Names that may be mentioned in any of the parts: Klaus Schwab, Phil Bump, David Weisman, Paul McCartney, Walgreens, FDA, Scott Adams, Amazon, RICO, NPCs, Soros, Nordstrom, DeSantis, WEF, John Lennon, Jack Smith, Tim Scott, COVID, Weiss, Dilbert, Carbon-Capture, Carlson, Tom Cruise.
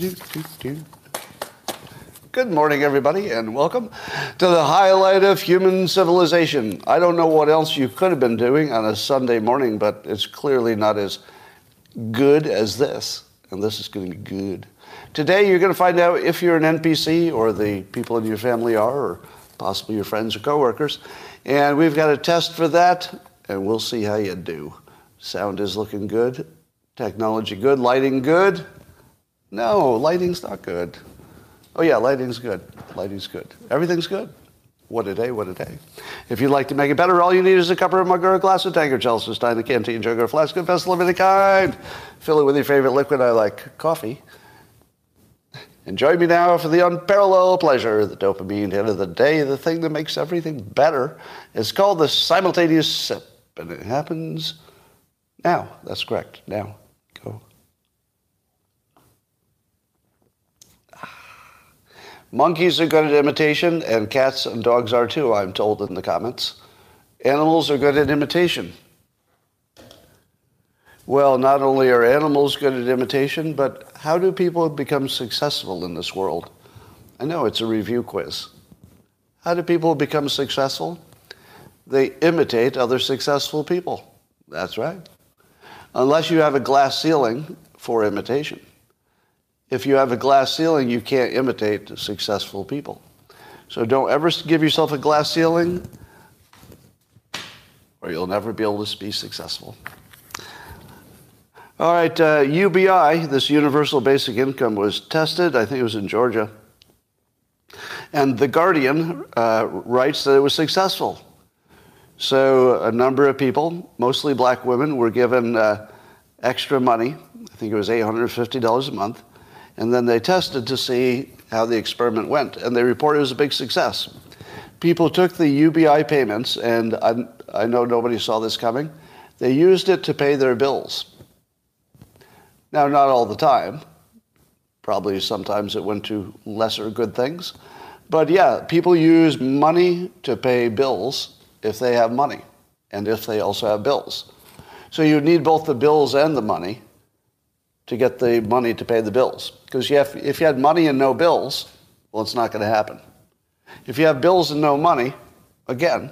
Good morning, everybody, and welcome to the highlight of human civilization. I don't know what else you could have been doing on a Sunday morning, but it's clearly not as good as this, and this is going to be good. Today, you're going to find out if you're an NPC or the people in your family are, or possibly your friends or coworkers, and we've got a test for that, and we'll see how you do. Sound is looking good, technology good, lighting good. No, lighting's not good. Oh, yeah, lighting's good. Lighting's good. Everything's good. What a day, what a day. If you'd like to make it better, all you need is a cup or a mug or a glass of Tankard, Chalice, a stein, a canteen, jug, or a flask, a vessel of any kind. Fill it with your favorite liquid. I like coffee. And join me now for the unparalleled pleasure, the dopamine hit of the day, the thing that makes everything better. It's called the simultaneous sip, and it happens now. That's correct. Now. Go. Monkeys are good at imitation, and cats and dogs are too, I'm told in the comments. Animals are good at imitation. Well, not only are animals good at imitation, but how do people become successful in this world? I know, it's a review quiz. How do people become successful? They imitate other successful people. That's right. Unless you have a glass ceiling for imitation. If you have a glass ceiling, you can't imitate successful people. So don't ever give yourself a glass ceiling, or you'll never be able to be successful. All right, UBI, this universal basic income, was tested. I think it was in Georgia. And The Guardian writes that it was successful. So a number of people, mostly black women, were given extra money. I think it was $850 a month. And then they tested to see how the experiment went, and they reported it was a big success. People took the UBI payments, and I know nobody saw this coming. They used it to pay their bills. Now, not all the time. Probably sometimes it went to lesser good things. But yeah, people use money to pay bills if they have money, and if they also have bills. So you need both the bills and the money to get the money to pay the bills. Because if you had money and no bills, well, it's not going to happen. If you have bills and no money, again,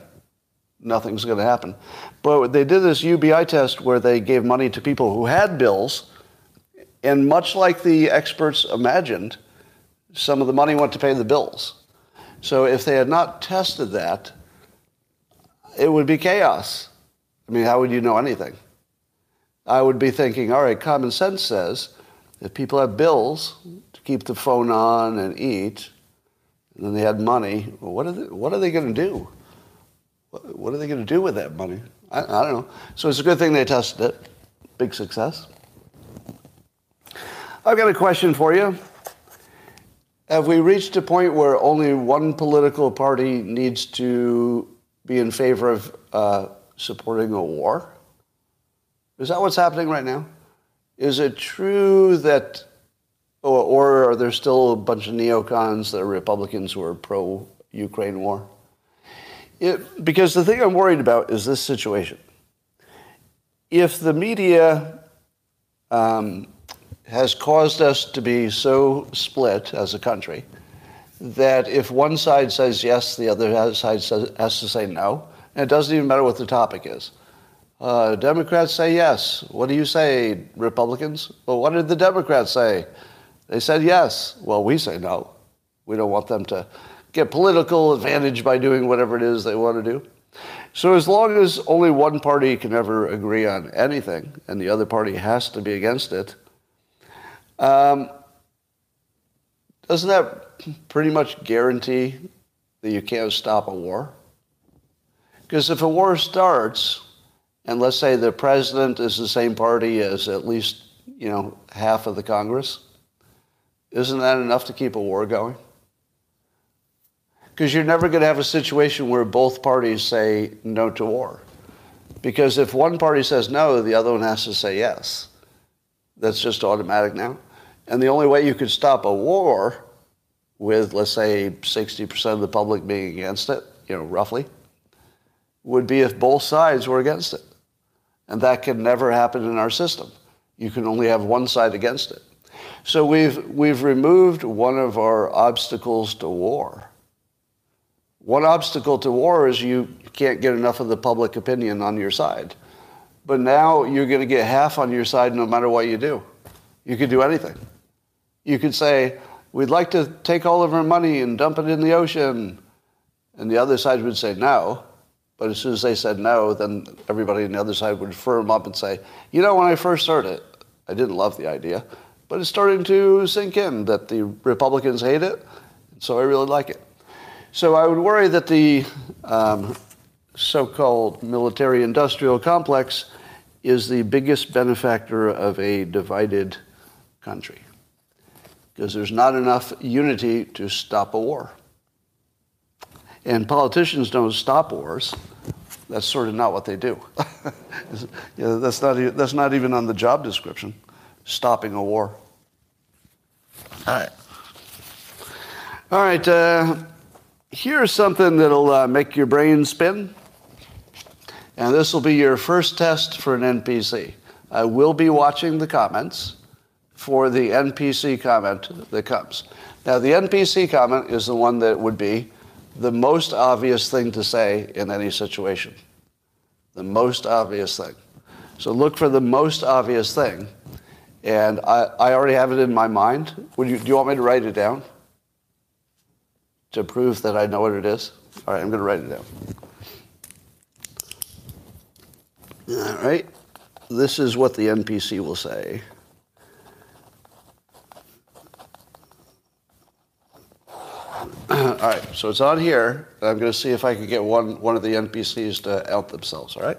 nothing's going to happen. But they did this UBI test where they gave money to people who had bills, and much like the experts imagined, some of the money went to pay the bills. So if they had not tested that, it would be chaos. I mean, how would you know anything? I would be thinking, all right, common sense says if people have bills to keep the phone on and eat, and then they had money, well, what are they going to do? What are they going to do with that money? I don't know. So it's a good thing they tested it. Big success. I've got a question for you. Have we reached a point where only one political party needs to be in favor of supporting a war? Is that what's happening right now? Is it true that, or are there still a bunch of neocons that are Republicans who are pro-Ukraine war? Because the thing I'm worried about is this situation. If the media has caused us to be so split as a country that if one side says yes, the other side has to say no, and it doesn't even matter what the topic is. Democrats say yes. What do you say, Republicans? Well, what did the Democrats say? They said yes. Well, we say no. We don't want them to get political advantage by doing whatever it is they want to do. So as long as only one party can ever agree on anything, and the other party has to be against it, doesn't that pretty much guarantee that you can't stop a war? Because if a war starts, and let's say the president is the same party as at least, half of the Congress, isn't that enough to keep a war going? Because you're never going to have a situation where both parties say no to war. Because if one party says no, the other one has to say yes. That's just automatic now. And the only way you could stop a war with, let's say, 60% of the public being against it, roughly, would be if both sides were against it. And that can never happen in our system. You can only have one side against it. So we've removed one of our obstacles to war. One obstacle to war is you can't get enough of the public opinion on your side. But now you're going to get half on your side no matter what you do. You could do anything. You could say, we'd like to take all of our money and dump it in the ocean. And the other side would say no. But as soon as they said no, then everybody on the other side would firm up and say, you know, when I first heard it, I didn't love the idea. But it's starting to sink in that the Republicans hate it. So I really like it. So I would worry that the so-called military-industrial complex is the biggest benefactor of a divided country, because there's not enough unity to stop a war. And politicians don't stop wars. That's sort of not what they do. That's not even on the job description, stopping a war. All right. Here's something that'll make your brain spin. And this will be your first test for an NPC. I will be watching the comments for the NPC comment that comes. Now, the NPC comment is the one that would be the most obvious thing to say in any situation. The most obvious thing. So look for the most obvious thing. And I already have it in my mind. Do you want me to write it down to prove that I know what it is? All right, I'm going to write it down. All right. This is what the NPC will say. All right, so it's on here, and I'm going to see if I can get one of the NPCs to out themselves, all right?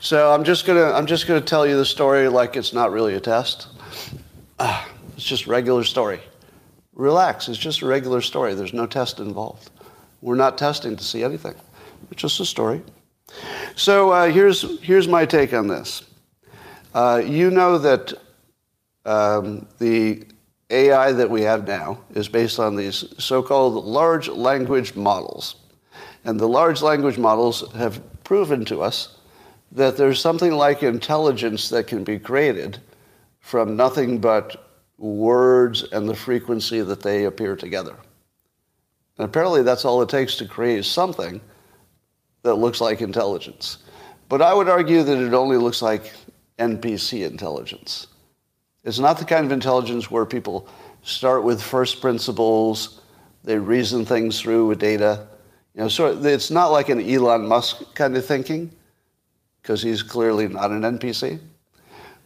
So I'm just going to tell you the story like it's not really a test. It's just a regular story. Relax, it's just a regular story. There's no test involved. We're not testing to see anything. It's just a story. So here's my take on this. You know that the AI that we have now is based on these so-called large language models. And the large language models have proven to us that there's something like intelligence that can be created from nothing but words and the frequency that they appear together. And apparently that's all it takes to create something that looks like intelligence. But I would argue that it only looks like NPC intelligence. It's not the kind of intelligence where people start with first principles, they reason things through with data. You know, so it's not like an Elon Musk kind of thinking, because he's clearly not an NPC.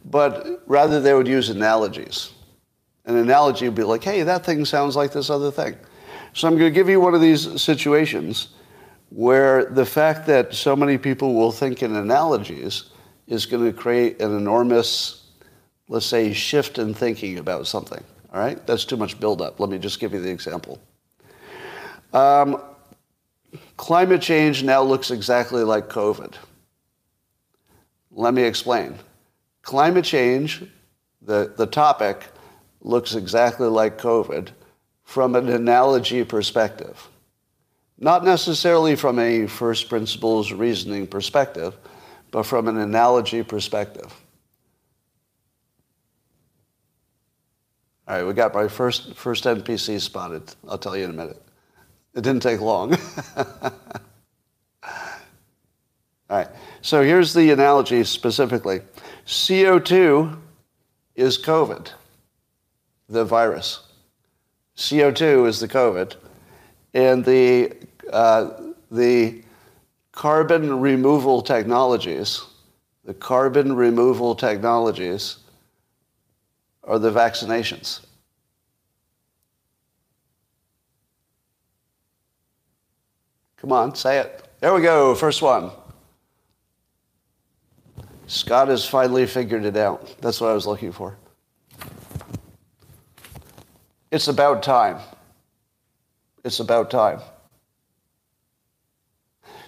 But rather they would use analogies. An analogy would be like, hey, that thing sounds like this other thing. So I'm going to give you one of these situations where the fact that so many people will think in analogies is going to create an enormous, let's say, shift in thinking about something. All right? That's too much buildup. Let me just give you the example. Climate change now looks exactly like COVID. Let me explain. Climate change, the topic, looks exactly like COVID from an analogy perspective. Not necessarily from a first principles reasoning perspective, but from an analogy perspective. All right, we got my first NPC spotted. I'll tell you in a minute. It didn't take long. All right, so here's the analogy specifically. CO2 is COVID, the virus. CO2 is the COVID. And the carbon removal technologies, are the vaccinations. Come on, say it. There we go, first one. Scott has finally figured it out. That's what I was looking for. It's about time. It's about time.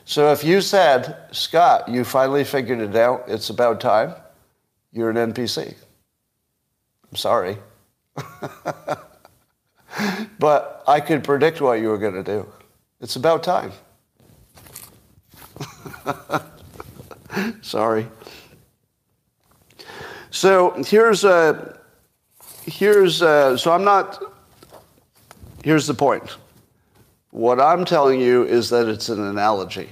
So if you said, Scott, you finally figured it out, it's about time, you're an NPC. I'm sorry. But I could predict what you were going to do. It's about time. Sorry. So here's a Here's the point. What I'm telling you is that it's an analogy.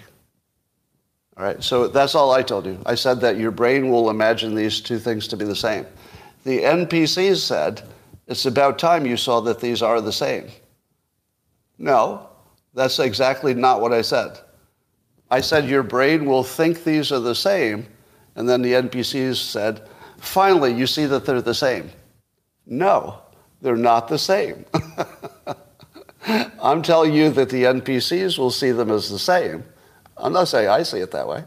All right, so that's all I told you. I said that your brain will imagine these two things to be the same. The NPCs said, it's about time you saw that these are the same. No, that's exactly not what I said. I said your brain will think these are the same, and then the NPCs said, finally, you see that they're the same. No, they're not the same. I'm telling you that the NPCs will see them as the same. I'm not saying I see it that way.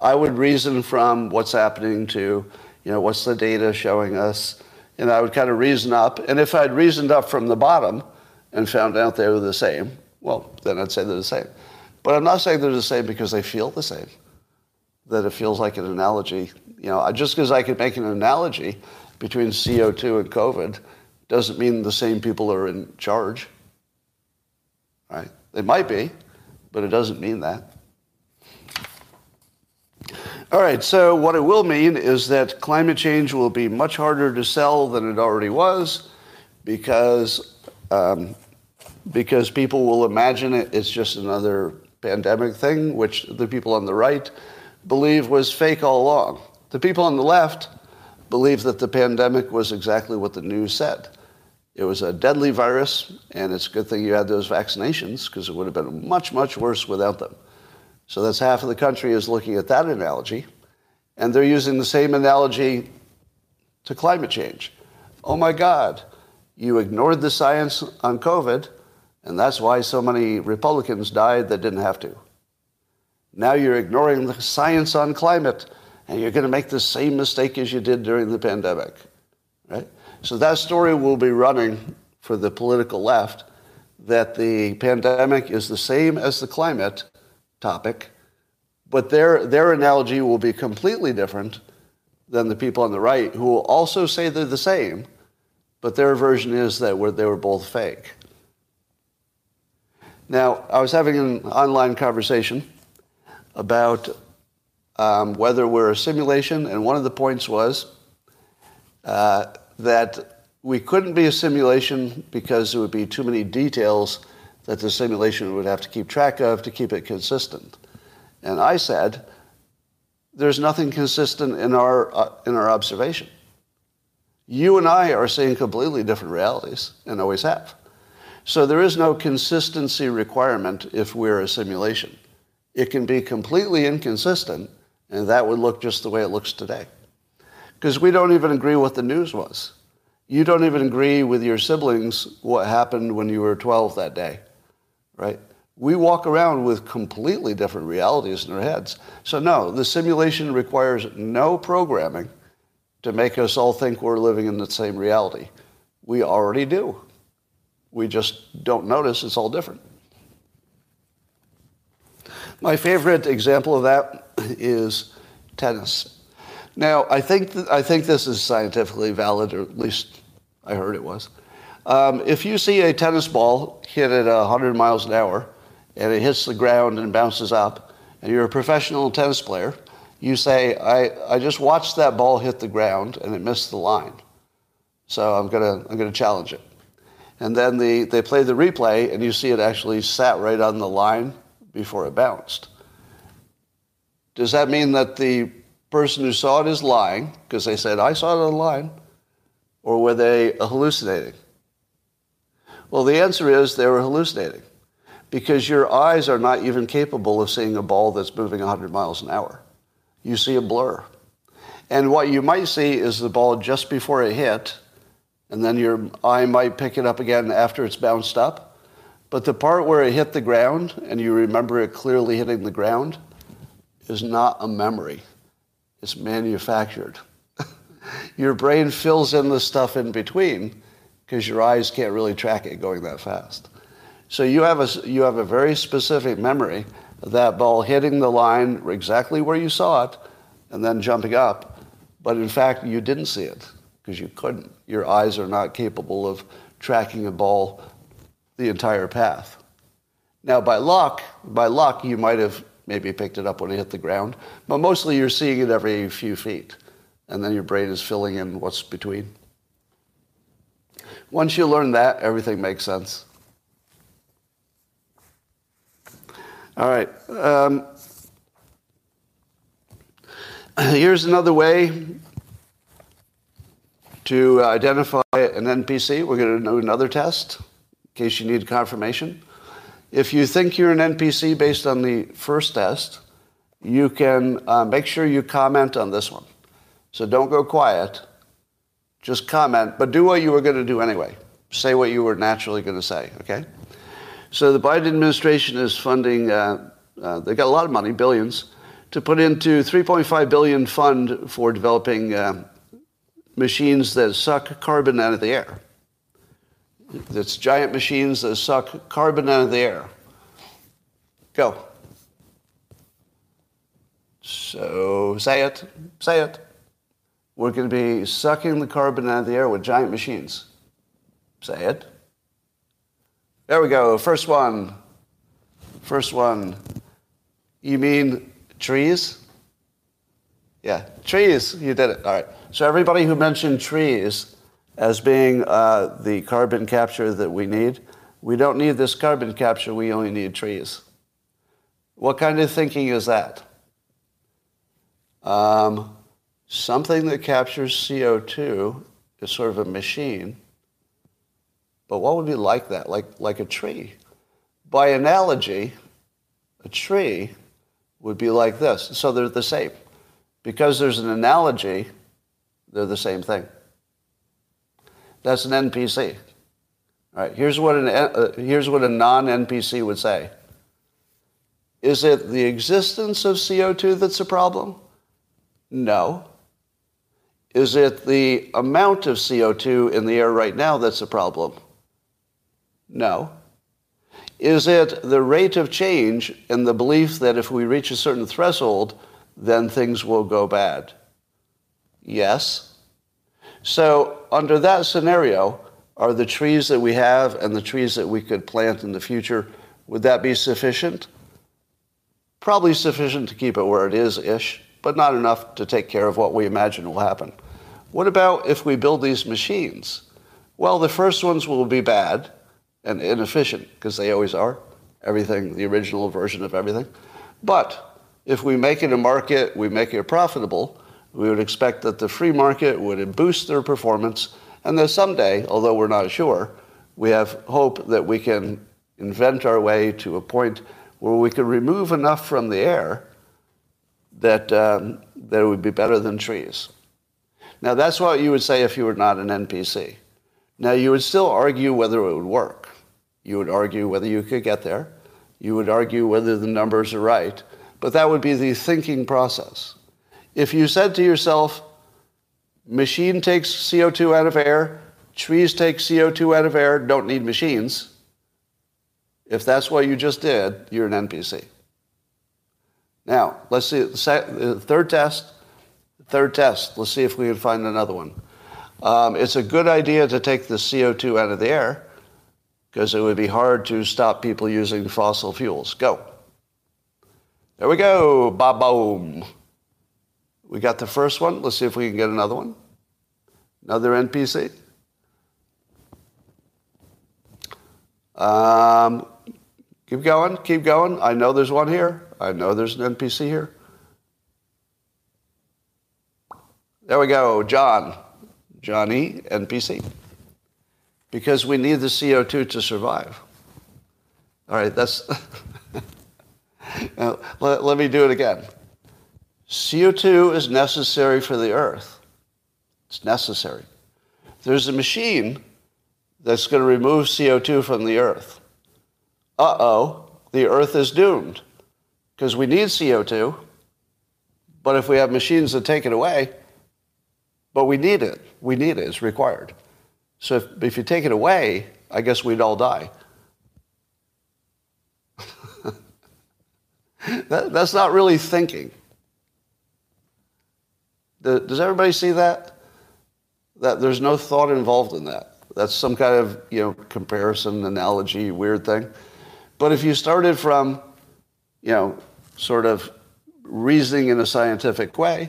I would reason from what's happening to, what's the data showing us, and I would kind of reason up. And if I'd reasoned up from the bottom and found out they were the same, well, then I'd say they're the same. But I'm not saying they're the same because they feel the same, that it feels like an analogy. Just because I could make an analogy between CO2 and COVID doesn't mean the same people are in charge, right? They might be, but it doesn't mean that. All right, so what it will mean is that climate change will be much harder to sell than it already was because people will imagine it's just another pandemic thing, which the people on the right believe was fake all along. The people on the left believe that the pandemic was exactly what the news said. It was a deadly virus, and it's a good thing you had those vaccinations because it would have been much, much worse without them. So that's half of the country is looking at that analogy, and they're using the same analogy to climate change. Oh, my God, you ignored the science on COVID, and that's why so many Republicans died that didn't have to. Now you're ignoring the science on climate, and you're going to make the same mistake as you did during the pandemic, right? So that story will be running for the political left, that the pandemic is the same as the climate topic, but their analogy will be completely different than the people on the right, who will also say they're the same, but their version is that they were both fake. Now, I was having an online conversation about whether we're a simulation, and one of the points was that we couldn't be a simulation because there would be too many details that the simulation would have to keep track of to keep it consistent. And I said, there's nothing consistent in our observation. You and I are seeing completely different realities and always have. So there is no consistency requirement if we're a simulation. It can be completely inconsistent, and that would look just the way it looks today. Because we don't even agree what the news was. You don't even agree with your siblings what happened when you were 12 that day, right? We walk around with completely different realities in our heads. So no, the simulation requires no programming to make us all think we're living in the same reality. We already do. We just don't notice it's all different. My favorite example of that is tennis. Now, I think this is scientifically valid, or at least I heard it was. If you see a tennis ball hit at 100 miles an hour, and it hits the ground and bounces up, and you're a professional tennis player, you say, I just watched that ball hit the ground, and it missed the line. So I'm gonna challenge it. And then they play the replay, and you see it actually sat right on the line before it bounced. Does that mean that the person who saw it is lying, because they said, I saw it online, or were they hallucinating? Well, the answer is they were hallucinating, because your eyes are not even capable of seeing a ball that's moving 100 miles an hour. You see a blur. And what you might see is the ball just before it hit, and then your eye might pick it up again after it's bounced up, but the part where it hit the ground, and you remember it clearly hitting the ground, is not a memory. It's manufactured. Your brain fills in the stuff in between because your eyes can't really track it going that fast. So you have a very specific memory of that ball hitting the line exactly where you saw it and then jumping up. But in fact, you didn't see it because you couldn't. Your eyes are not capable of tracking a ball the entire path. Now, by luck, you might have maybe picked it up when it hit the ground. But mostly you're seeing it every few feet. And then your brain is filling in what's between. Once you learn that, everything makes sense. All right. Here's another way to identify an NPC. We're going to do another test in case you need confirmation. If you think you're an NPC based on the first test, you can make sure you comment on this one. So don't go quiet. Just comment, but do what you were going to do anyway. Say what you were naturally going to say, okay? So the Biden administration is funding, they got a lot of money, billions, to put into $3.5 billion fund for developing machines that suck carbon out of the air. It's giant machines that suck carbon out of the air. Go. So say it. Say it. We're going to be sucking the carbon out of the air with giant machines. Say it. There we go. First one. First one. You mean trees? Yeah, trees. You did it. All right. So everybody who mentioned trees as being the carbon capture that we don't need this carbon capture. We only need trees. What kind of thinking is that? Something that captures CO2 is sort of a machine, but what would be like that? Like a tree. By analogy, a tree would be like this. So they're the same. Because there's an analogy, they're the same thing. That's an NPC. All right, here's what a non-NPC would say. Is it the existence of CO2 that's a problem? No. Is it the amount of CO2 in the air right now that's a problem? No. Is it the rate of change and the belief that if we reach a certain threshold, then things will go bad? Yes. So under that scenario, are the trees that we have and the trees that we could plant in the future, would that be sufficient? Probably sufficient to keep it where it is-ish, but not enough to take care of what we imagine will happen. What about if we build these machines? Well, the first ones will be bad and inefficient, because they always are. Everything, the original version of everything. But if we make it a market, we make it profitable, we would expect that the free market would boost their performance, and that someday, although we're not sure, we have hope that we can invent our way to a point where we can remove enough from the air that it would be better than trees. Now, that's what you would say if you were not an NPC. Now, you would still argue whether it would work. You would argue whether you could get there. You would argue whether the numbers are right. But that would be the thinking process. If you said to yourself, machine takes CO2 out of air, trees take CO2 out of air, don't need machines, if that's what you just did, you're an NPC. Now, let's see the third test. Third test. Let's see if we can find another one. It's a good idea to take the CO2 out of the air because it would be hard to stop people using fossil fuels. Go. There we go. Ba-boom. We got the first one. Let's see if we can get another one. Another NPC. Keep going. Keep going. I know there's one here. I know there's an NPC here. There we go, John. Johnny, NPC. Because we need the CO2 to survive. All right, that's... Now, let me do it again. CO2 is necessary for the Earth. It's necessary. There's a machine that's going to remove CO2 from the Earth. Uh-oh, the Earth is doomed. Because we need CO2, but if we have machines that take it away, but we need it, it's required. So if you take it away, I guess we'd all die. That's not really thinking. Does everybody see that? That there's no thought involved in that. That's some kind of, comparison, analogy, weird thing. But if you started from, sort of reasoning in a scientific way,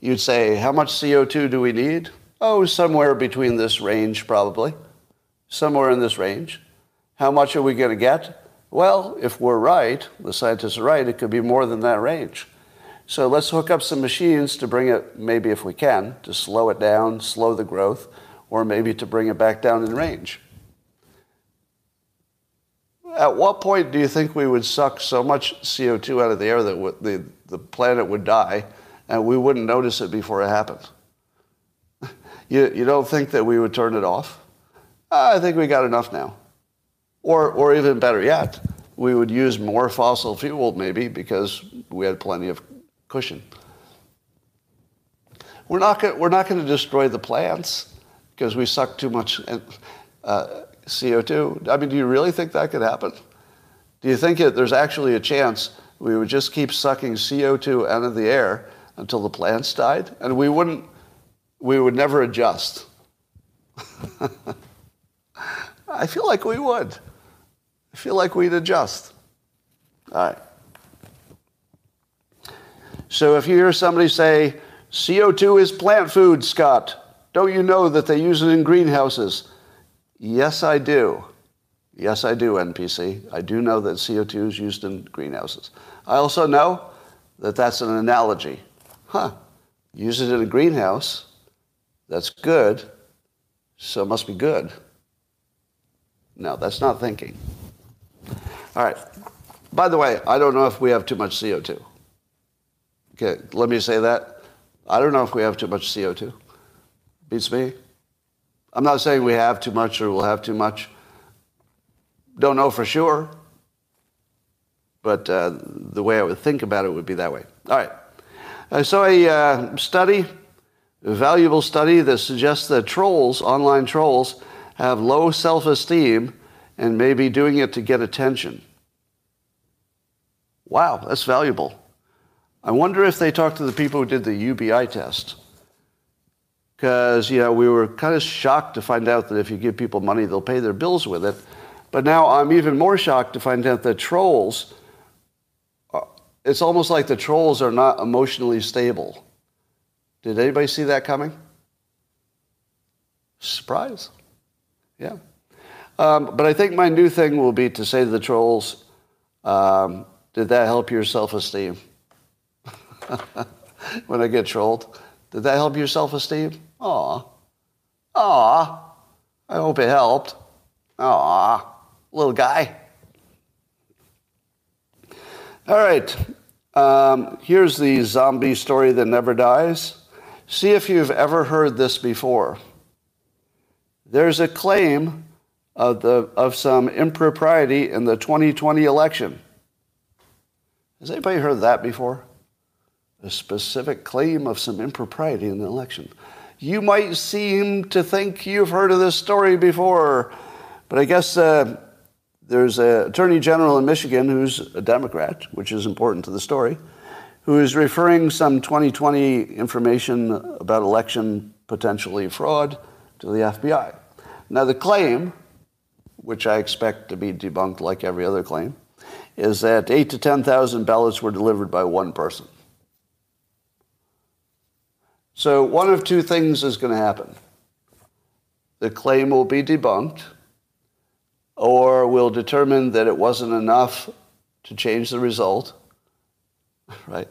you'd say, how much CO2 do we need? Oh, somewhere between this range, probably. somewhere in this range. How much are we going to get? Well, if we're right, the scientists are right, it could be more than that range. So let's hook up some machines to bring it, maybe if we can, to slow it down, slow the growth, or maybe to bring it back down in range. At what point do you think we would suck so much CO2 out of the air that the planet would die and we wouldn't notice it before it happened? You don't think that we would turn it off? I think we got enough now. Or even better yet, we would use more fossil fuel maybe because we had plenty of cushion. We're not going to destroy the plants because we suck too much CO2. I mean, do you really think that could happen? Do you think that there's actually a chance we would just keep sucking CO2 out of the air until the plants died? And we would never adjust. I feel like we would. I feel like we'd adjust. All right. So if you hear somebody say, CO2 is plant food, Scott, don't you know that they use it in greenhouses? Yes, I do. Yes, I do, NPC. I do know that CO2 is used in greenhouses. I also know that that's an analogy. Huh. Use it in a greenhouse. That's good. So it must be good. No, that's not thinking. All right. By the way, I don't know if we have too much CO2. Okay, let me say that. I don't know if we have too much CO2. Beats me. I'm not saying we have too much or we'll have too much. Don't know for sure. But the way I would think about it would be that way. All right. I saw a study, a valuable study, that suggests that trolls, online trolls, have low self-esteem, and may be doing it to get attention. Wow, that's valuable. I wonder if they talked to the people who did the UBI test. Because, you know, we were kind of shocked to find out that if you give people money, they'll pay their bills with it. But now I'm even more shocked to find out that trolls, it's almost like the trolls are not emotionally stable. Did anybody see that coming? Surprise. Yeah. But I think my new thing will be to say to the trolls, did that help your self-esteem? When I get trolled, did that help your self-esteem? Aw. Aw. I hope it helped. Aw. Little guy. All right. Here's the zombie story that never dies. See if you've ever heard this before. There's a claim of some impropriety in the 2020 election. Has anybody heard that before? A specific claim of some impropriety in the election. You might seem to think you've heard of this story before, but I guess there's an attorney general in Michigan who's a Democrat, which is important to the story, who is referring some 2020 information about election potentially fraud to the FBI. Now, the claim, which I expect to be debunked like every other claim, is that 8,000 to 10,000 ballots were delivered by one person. So one of two things is going to happen. The claim will be debunked, or we'll determine that it wasn't enough to change the result, right?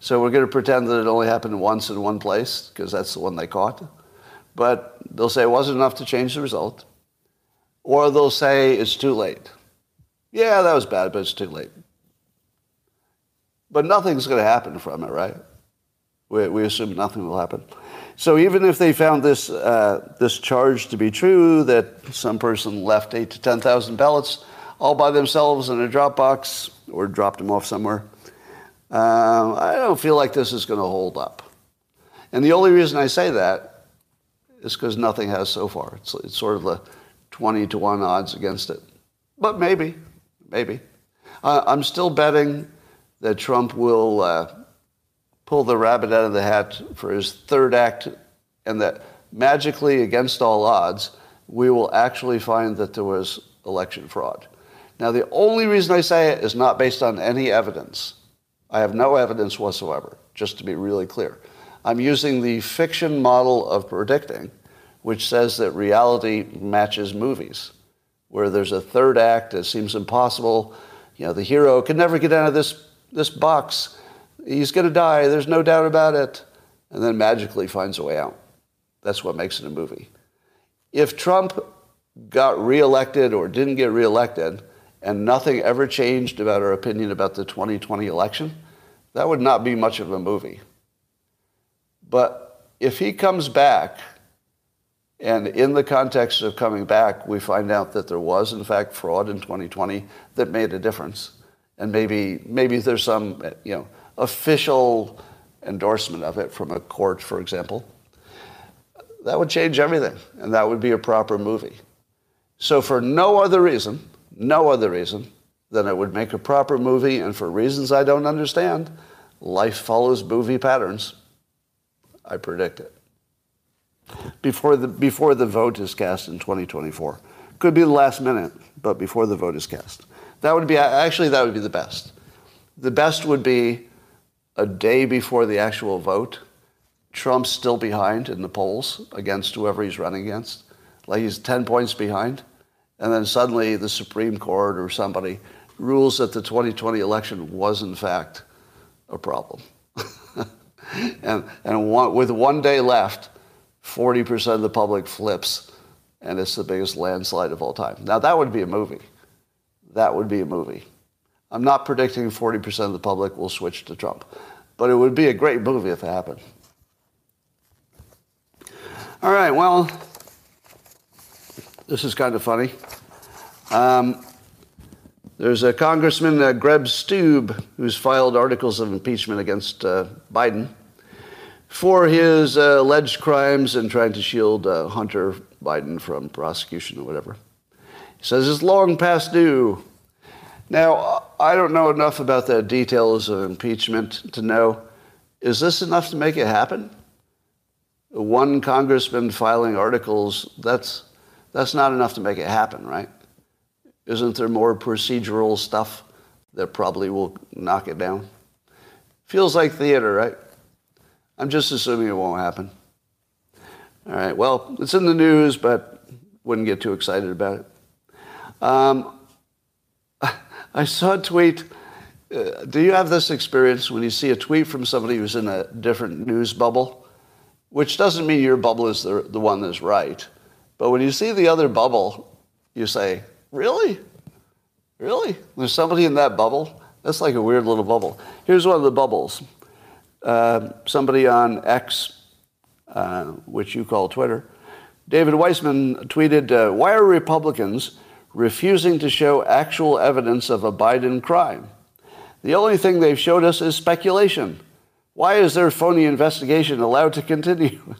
So we're going to pretend that it only happened once in one place, because that's the one they caught. But they'll say it wasn't enough to change the result. Or they'll say it's too late. Yeah, that was bad, but it's too late. But nothing's going to happen from it, right? We assume nothing will happen. So even if they found this this charge to be true, that some person left 8,000 to 10,000 ballots all by themselves in a drop box or dropped them off somewhere, I don't feel like this is going to hold up. And the only reason I say that it's because nothing has so far. It's sort of the 20 to 1 odds against it. But maybe. I'm still betting that Trump will pull the rabbit out of the hat for his third act, and that magically, against all odds, we will actually find that there was election fraud. Now, the only reason I say it is not based on any evidence. I have no evidence whatsoever, just to be really clear. I'm using the fiction model of predicting which says that reality matches movies, where there's a third act that seems impossible. You know, the hero can never get out of this box. He's going to die. There's no doubt about it. And then magically finds a way out. That's what makes it a movie. If Trump got reelected or didn't get reelected and nothing ever changed about our opinion about the 2020 election, that would not be much of a movie. But if he comes back, and in the context of coming back, we find out that there was, in fact, fraud in 2020 that made a difference. And maybe there's some, you know, official endorsement of it from a court, for example. That would change everything, and that would be a proper movie. So for no other reason than it would make a proper movie, and for reasons I don't understand, life follows movie patterns. I predict it. Before the vote is cast in 2024. Could be the last minute, but before the vote is cast. That would be the best. The best would be a day before the actual vote, Trump's still behind in the polls against whoever he's running against. Like he's 10 points behind. And then suddenly the Supreme Court or somebody rules that the 2020 election was, in fact, a problem. With 1 day left, 40% of the public flips, and it's the biggest landslide of all time. Now, that would be a movie. That would be a movie. I'm not predicting 40% of the public will switch to Trump, but it would be a great movie if it happened. All right, well, this is kind of funny. There's a congressman, Greg Steube, who's filed articles of impeachment against Biden for his alleged crimes and trying to shield Hunter Biden from prosecution or whatever. He says it's long past due. Now, I don't know enough about the details of impeachment to know, is this enough to make it happen? One congressman filing articles, that's not enough to make it happen, right? Isn't there more procedural stuff that probably will knock it down? Feels like theater, right? I'm just assuming it won't happen. All right, well, it's in the news, but wouldn't get too excited about it. I saw a tweet. Do you have this experience when you see a tweet from somebody who's in a different news bubble? Which doesn't mean your bubble is the one that's right. But when you see the other bubble, you say, really? Really? There's somebody in that bubble? That's like a weird little bubble. Here's one of the bubbles. Somebody on X, which you call Twitter, David Weisman tweeted, why are Republicans refusing to show actual evidence of a Biden crime? The only thing they've showed us is speculation. Why is their phony investigation allowed to continue?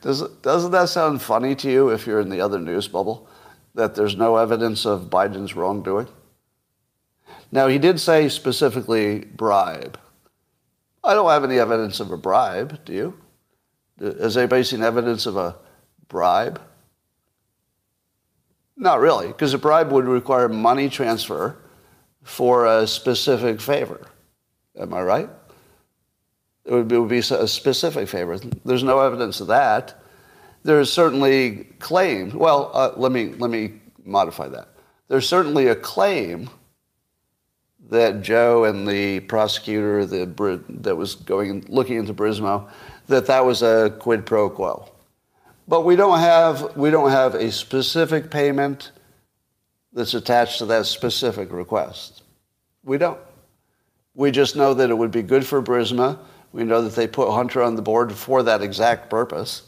Doesn't that sound funny to you if you're in the other news bubble, that there's no evidence of Biden's wrongdoing? Now, he did say specifically bribe. I don't have any evidence of a bribe, do you? Has anybody seen evidence of a bribe? Not really, because a bribe would require money transfer for a specific favor. Am I right? It would be a specific favor. There's no evidence of that. There's certainly claim. Well, let me modify that. There's certainly a claim that Joe and the prosecutor that was looking into Brismo, that was a quid pro quo. But we don't have a specific payment that's attached to that specific request. We don't. We just know that it would be good for Brisma. We know that they put Hunter on the board for that exact purpose.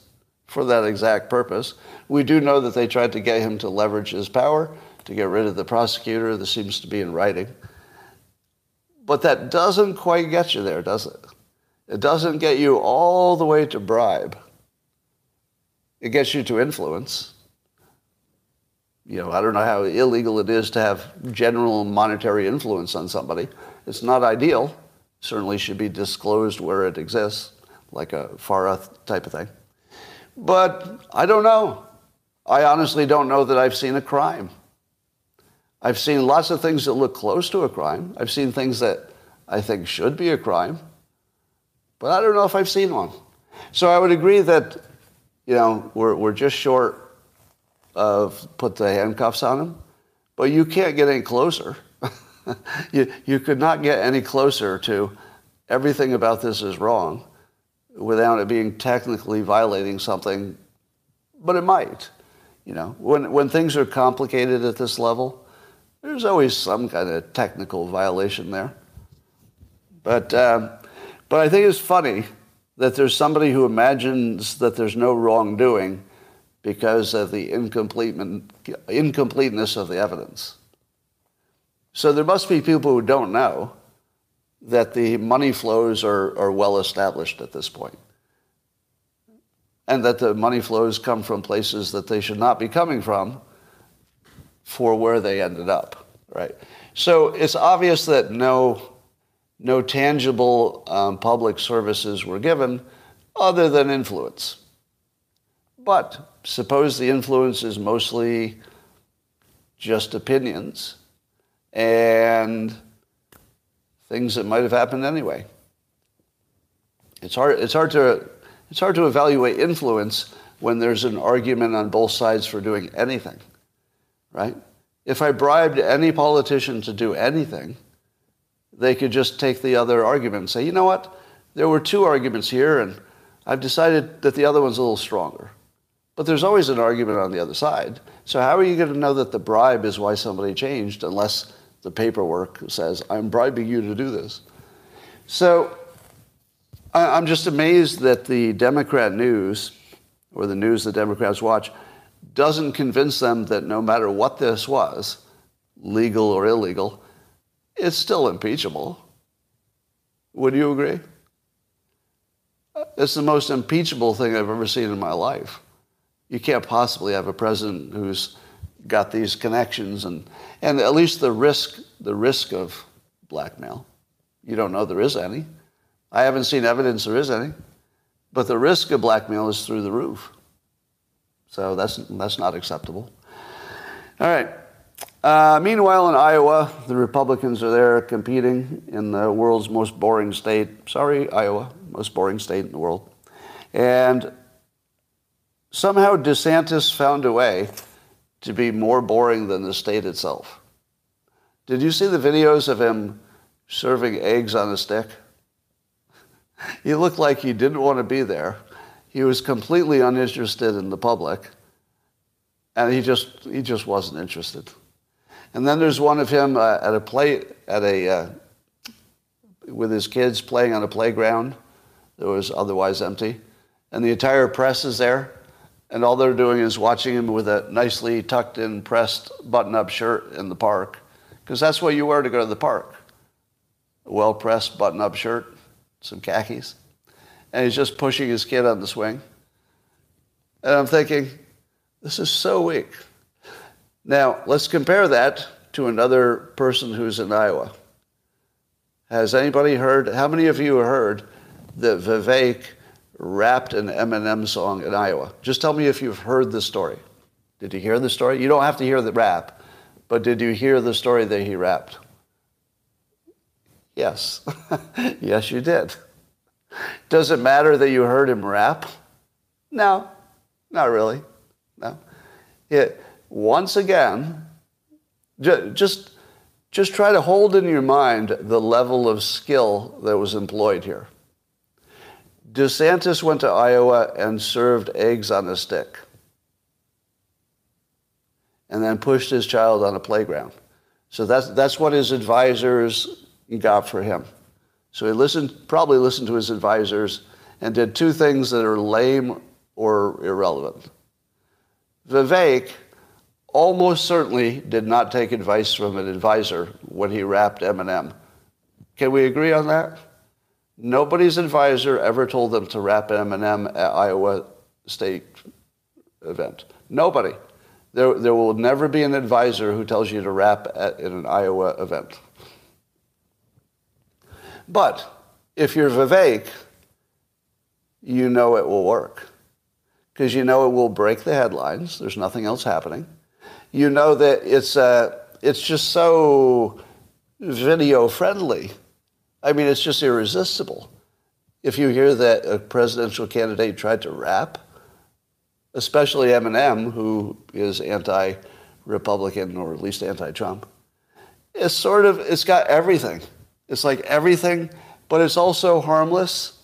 We do know that they tried to get him to leverage his power, to get rid of the prosecutor. This seems to be in writing. But that doesn't quite get you there, does it? It doesn't get you all the way to bribe. It gets you to influence. You know, I don't know how illegal it is to have general monetary influence on somebody. It's not ideal. Certainly should be disclosed where it exists, like a FARA type of thing. But I don't know. I honestly don't know that I've seen a crime. I've seen lots of things that look close to a crime. I've seen things that I think should be a crime. But I don't know if I've seen one. So I would agree that, you know, we're just short of put the handcuffs on him, but you can't get any closer. You could not get any closer to everything about this is wrong without it being technically violating something, but it might. You know, when things are complicated at this level, there's always some kind of technical violation there. But I think it's funny that there's somebody who imagines that there's no wrongdoing because of the incompleteness of the evidence. So there must be people who don't know that the money flows are well established at this point, and that the money flows come from places that they should not be coming from for where they ended up, right? So it's obvious that no tangible public services were given other than influence. But suppose the influence is mostly just opinions and things that might have happened anyway. It's hard to evaluate influence when there's an argument on both sides for doing anything, right? If I bribed any politician to do anything, they could just take the other argument and say, you know what, there were two arguments here, and I've decided that the other one's a little stronger. But there's always an argument on the other side. So how are you going to know that the bribe is why somebody changed unless the paperwork says, I'm bribing you to do this? So I'm just amazed that the Democrat news, or the news the Democrats watch, doesn't convince them that no matter what this was, legal or illegal, it's still impeachable. Would you agree? It's the most impeachable thing I've ever seen in my life. You can't possibly have a president who's got these connections and at least the risk of blackmail. You don't know there is any. I haven't seen evidence there is any. But the risk of blackmail is through the roof. So that's not acceptable. All right. Meanwhile, in Iowa, the Republicans are there competing in the world's most boring state. Sorry, Iowa, most boring state in the world. And somehow DeSantis found a way to be more boring than the state itself. Did you see the videos of him serving eggs on a stick? He looked like he didn't want to be there. He was completely uninterested in the public, and he just wasn't interested. And then there's one of him with his kids playing on a playground that was otherwise empty, and the entire press is there, and all they're doing is watching him with a nicely tucked-in, pressed button-up shirt in the park, because that's what you wear to go to the park: a well-pressed button-up shirt, some khakis, and he's just pushing his kid on the swing. And I'm thinking, this is so weak. Now, let's compare that to another person who's in Iowa. Has anybody heard, how many of you heard that Vivek rapped an Eminem song in Iowa? Just tell me if you've heard the story. Did you hear the story? You don't have to hear the rap, but did you hear the story that he rapped? Yes. Yes, you did. Does it matter that you heard him rap? No, not really. No. Once again, just try to hold in your mind the level of skill that was employed here. DeSantis went to Iowa and served eggs on a stick, and then pushed his child on a playground. So that's what his advisors got for him. So he probably listened to his advisors and did two things that are lame or irrelevant. Vivek almost certainly did not take advice from an advisor when he rapped Eminem. Can we agree on that? Nobody's advisor ever told them to rap Eminem at Iowa State event. Nobody. There will never be an advisor who tells you to rap in an Iowa event. But if you're Vivek, you know it will work, because you know it will break the headlines. There's nothing else happening. You know that it's just so video friendly. I mean, it's just irresistible. if you hear that a presidential candidate tried to rap, especially Eminem, who is anti-Republican or at least anti-Trump, it's sort of, it's got everything. It's like everything, but it's also harmless,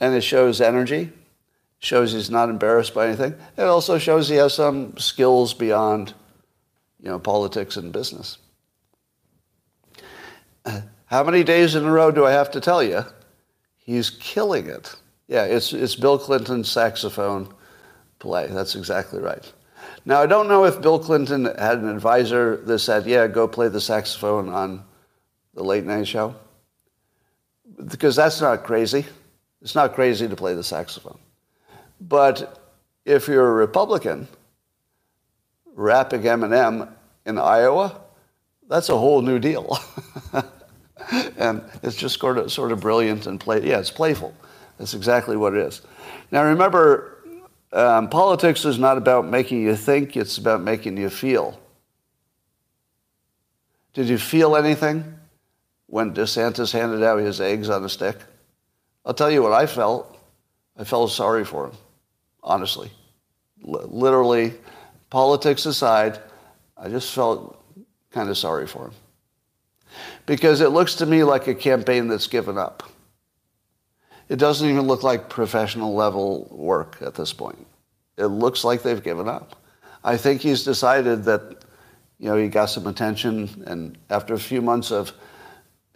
and it shows energy, shows he's not embarrassed by anything. It also shows he has some skills beyond, you know, politics and business. How many days in a row do I have to tell you? He's killing it. Yeah, it's Bill Clinton's saxophone play. That's exactly right. Now, I don't know if Bill Clinton had an advisor that said, yeah, go play the saxophone on the late night show, because that's not crazy. It's not crazy to play the saxophone. But if you're a Republican, rapping Eminem in Iowa, that's a whole new deal. And it's just sort of brilliant and play. Yeah, it's playful. That's exactly what it is. Now, remember, politics is not about making you think. It's about making you feel. Did you feel anything when DeSantis handed out his eggs on a stick? I'll tell you what I felt. I felt sorry for him, honestly. Literally, politics aside, I just felt kind of sorry for him. Because it looks to me like a campaign that's given up. It doesn't even look like professional level work at this point. It looks like they've given up. I think he's decided that, you know, he got some attention, and after a few months of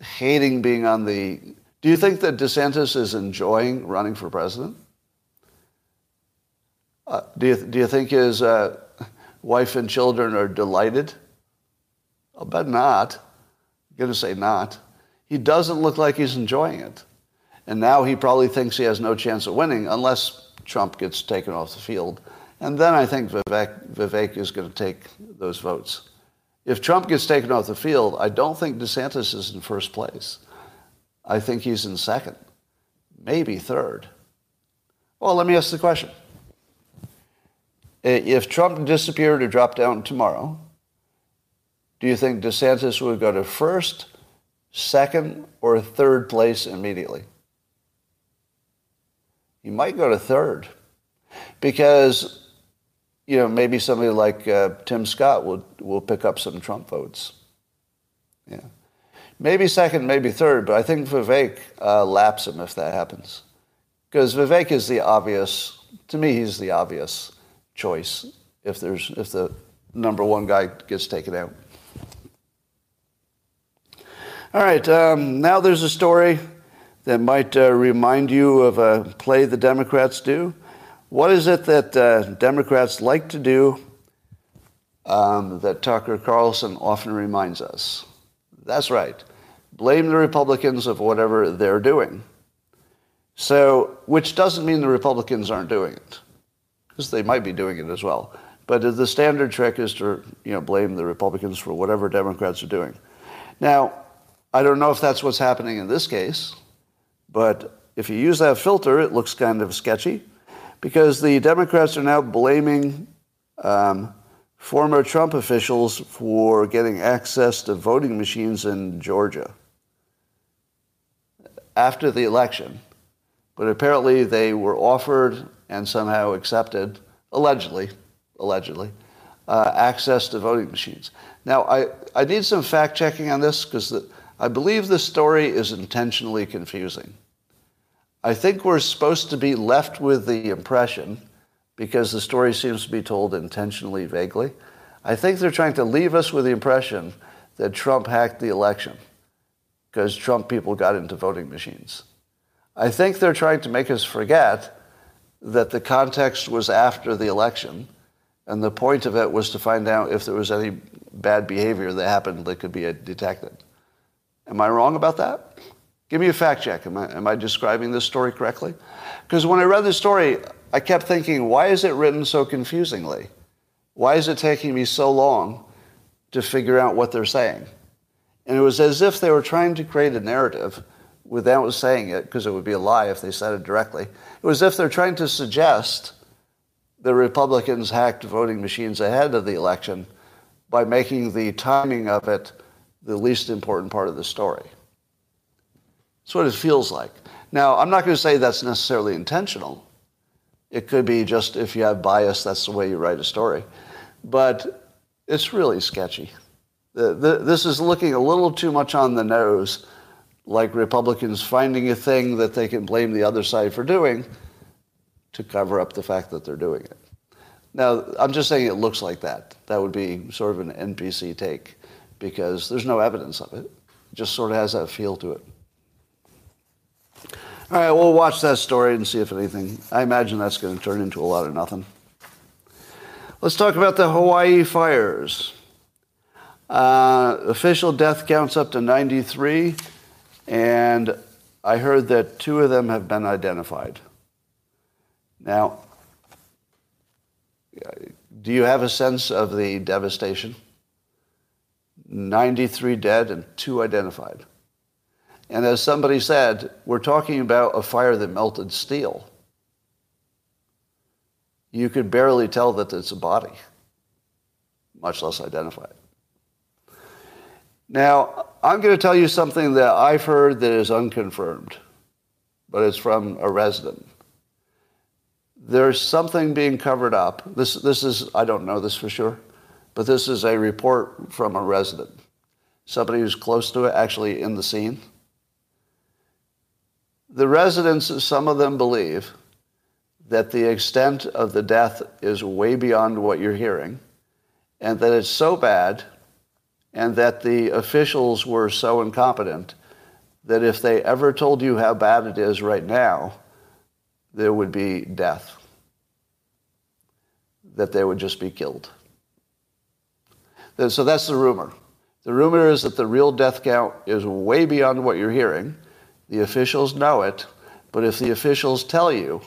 hating being on the... Do you think that DeSantis is enjoying running for president? Do you think his wife and children are delighted? I'll bet not. Going to say not. He doesn't look like he's enjoying it. And now he probably thinks he has no chance of winning unless Trump gets taken off the field. And then I think Vivek is going to take those votes. If Trump gets taken off the field, I don't think DeSantis is in first place. I think he's in second, maybe third. Well, let me ask the question. If Trump disappeared or dropped down tomorrow, do you think DeSantis would go to first, second, or third place immediately? He might go to third because, you know, maybe somebody like Tim Scott will pick up some Trump votes. Yeah, maybe second, maybe third, but I think Vivek laps him if that happens, because Vivek is the obvious. To me, he's the obvious choice if the number one guy gets taken out. All right, now there's a story that might remind you of a play the Democrats do. What is it that Democrats like to do that Tucker Carlson often reminds us? That's right. Blame the Republicans of whatever they're doing. So, which doesn't mean the Republicans aren't doing it, because they might be doing it as well. But the standard trick is to, you know, blame the Republicans for whatever Democrats are doing. Now, I don't know if that's what's happening in this case, but if you use that filter, it looks kind of sketchy, because the Democrats are now blaming former Trump officials for getting access to voting machines in Georgia after the election. But apparently they were offered and somehow accepted, allegedly, access to voting machines. Now, I need some fact-checking on this, because I believe this story is intentionally confusing. I think we're supposed to be left with the impression, because the story seems to be told intentionally vaguely, I think they're trying to leave us with the impression that Trump hacked the election because Trump people got into voting machines. I think they're trying to make us forget that the context was after the election, and the point of it was to find out if there was any bad behavior that happened that could be detected. Am I wrong about that? Give me a fact check. Am I describing this story correctly? Because when I read this story, I kept thinking, why is it written so confusingly? Why is it taking me so long to figure out what they're saying? And it was as if they were trying to create a narrative without saying it, because it would be a lie if they said it directly. It was as if they're trying to suggest the Republicans hacked voting machines ahead of the election by making the timing of it the least important part of the story. That's what it feels like. Now, I'm not going to say that's necessarily intentional. It could be just if you have bias, that's the way you write a story. But it's really sketchy. This is looking a little too much on the nose, like Republicans finding a thing that they can blame the other side for doing to cover up the fact that they're doing it. Now, I'm just saying it looks like that. That would be sort of an NPC take because there's no evidence of it. It just sort of has that feel to it. All right, we'll watch that story and see if anything. I imagine that's going to turn into a lot of nothing. Let's talk about the Hawaii fires. Official death counts up to 93, and I heard that 2 of them have been identified. Now, do you have a sense of the devastation? 93 dead and 2 identified. And as somebody said, we're talking about a fire that melted steel. You could barely tell that it's a body, much less identify it. Now, I'm going to tell you something that I've heard that is unconfirmed, but it's from a resident. There's something being covered up. This is, I don't know this for sure, but this is a report from a resident, somebody who's close to it, actually in the scene. The residents, some of them believe that the extent of the death is way beyond what you're hearing, and that it's so bad, and that the officials were so incompetent that if they ever told you how bad it is right now, there would be death, that they would just be killed. So that's the rumor. The rumor is that the real death count is way beyond what you're hearing. The officials know it, but if the officials tell you,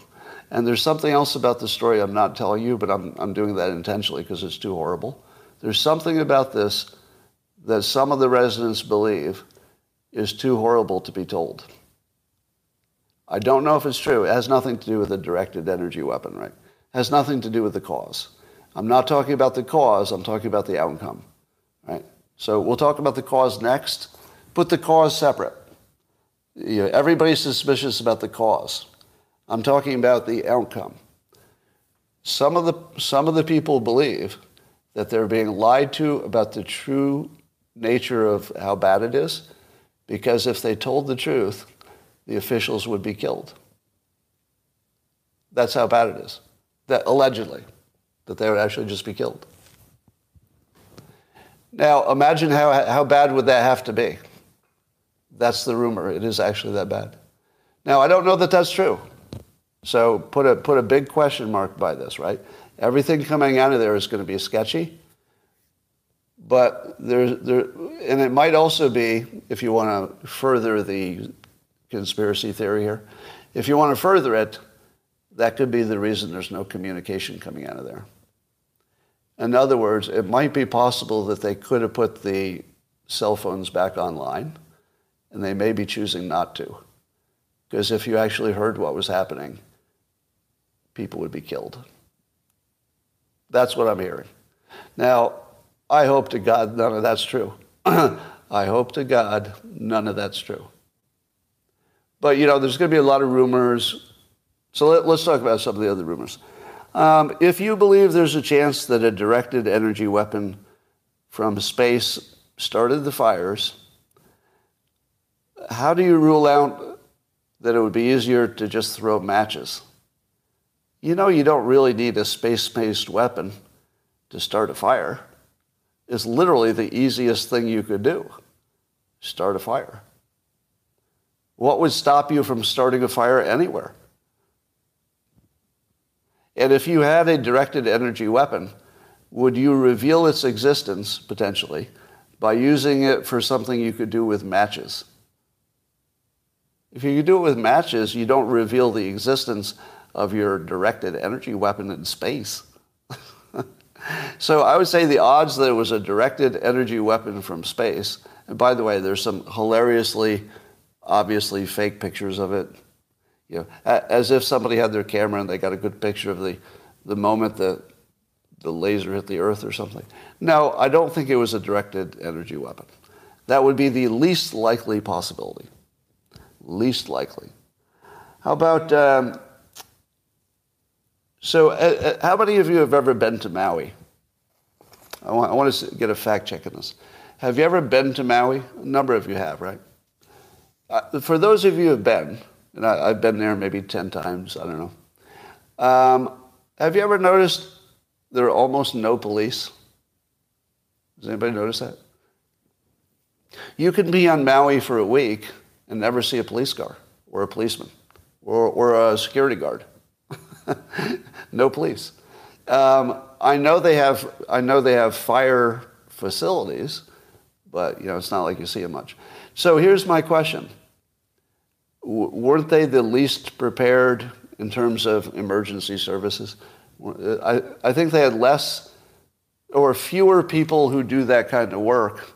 and there's something else about the story I'm not telling you, but I'm doing that intentionally because it's too horrible. There's something about this that some of the residents believe is too horrible to be told. I don't know if it's true. It has nothing to do with a directed energy weapon, right? It has nothing to do with the cause. I'm not talking about the cause. I'm talking about the outcome, right? So we'll talk about the cause next. Put the cause separate. You know, everybody's suspicious about the cause. I'm talking about the outcome. Some of the people believe that they're being lied to about the true nature of how bad it is, because if they told the truth, the officials would be killed. That's how bad it is. That allegedly, that they would actually just be killed. Now, imagine how bad would that have to be? That's the rumor. It is actually that bad. Now, I don't know that that's true. So put a big question mark by this, right? Everything coming out of there is going to be sketchy. But and it might also be, if you want to further the conspiracy theory here, if you want to further it, that could be the reason there's no communication coming out of there. In other words, it might be possible that they could have put the cell phones back online, and they may be choosing not to. Because if you actually heard what was happening, people would be killed. That's what I'm hearing. Now, I hope to God none of that's true. I hope to God none of that's true. But, you know, there's going to be a lot of rumors. So let's talk about some of the other rumors. If you believe there's a chance that a directed energy weapon from space started the fires, how do you rule out that it would be easier to just throw matches? You know, you don't really need a space-based weapon to start a fire. It's literally the easiest thing you could do, start a fire. What would stop you from starting a fire anywhere? And if you had a directed energy weapon, would you reveal its existence, potentially, by using it for something you could do with matches? If you do it with matches, you don't reveal the existence of your directed energy weapon in space. So I would say the odds that it was a directed energy weapon from space, and by the way, there's some hilariously, obviously fake pictures of it, you know, as if somebody had their camera and they got a good picture of the moment the laser hit the Earth or something. No, I don't think it was a directed energy weapon. That would be the least likely possibility. Least likely. How about, how many of you have ever been to Maui? I want to get a fact check on this. Have you ever been to Maui? A number of you have, right? For those of you who have been, and I've been there maybe 10 times, I don't know. Have you ever noticed there are almost no police? Does anybody notice that? You can be on Maui for a week and never see a police car or a policeman or a security guard. No police. I know they have fire facilities, but you know it's not like you see them much. So here's my question: weren't they the least prepared in terms of emergency services? I think they had less or fewer people who do that kind of work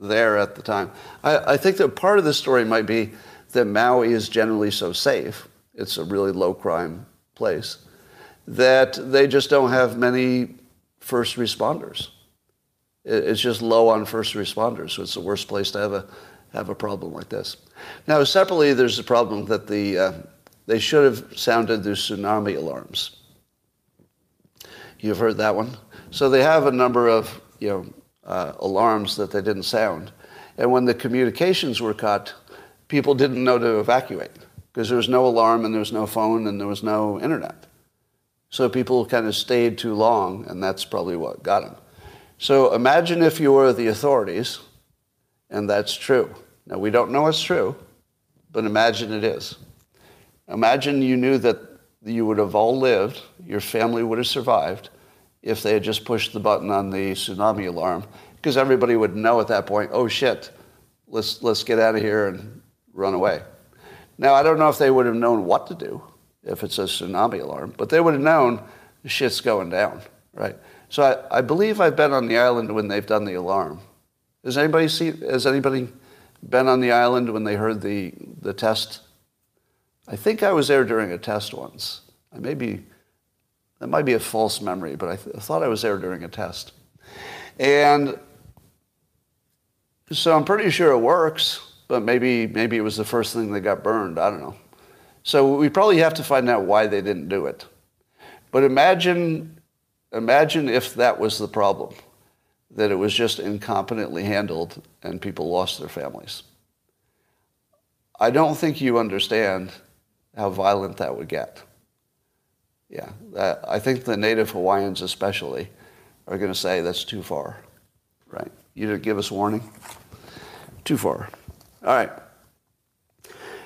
there at the time. I think that part of the story might be that Maui is generally so safe, it's a really low crime place, that they just don't have many first responders. It's just low on first responders, so it's the worst place to have a problem like this. Now, separately, there's the problem that they should have sounded the tsunami alarms. You've heard that one. So they have a number of alarms that they didn't sound, and when the communications were cut, people didn't know to evacuate because there was no alarm and there was no phone and there was no internet. So people kind of stayed too long, and that's probably what got them. So imagine if you were the authorities, and that's true. Now, we don't know it's true, but imagine it is. Imagine you knew that you would have all lived, your family would have survived, if they had just pushed the button on the tsunami alarm, because everybody would know at that point, oh, shit, let's get out of here and run away. Now, I don't know if they would have known what to do if it's a tsunami alarm, but they would have known shit's going down, right? So I believe I've been on the island when they've done the alarm. Has anybody been on the island when they heard the test? I think I was there during a test once. That might be a false memory, but I thought I was there during a test. And so I'm pretty sure it works, but maybe it was the first thing that got burned. I don't know. So we probably have to find out why they didn't do it. But imagine if that was the problem, that it was just incompetently handled and people lost their families. I don't think you understand how violent that would get. Yeah, I think the Native Hawaiians especially are going to say that's too far, right? You didn't give us warning? Too far. All right.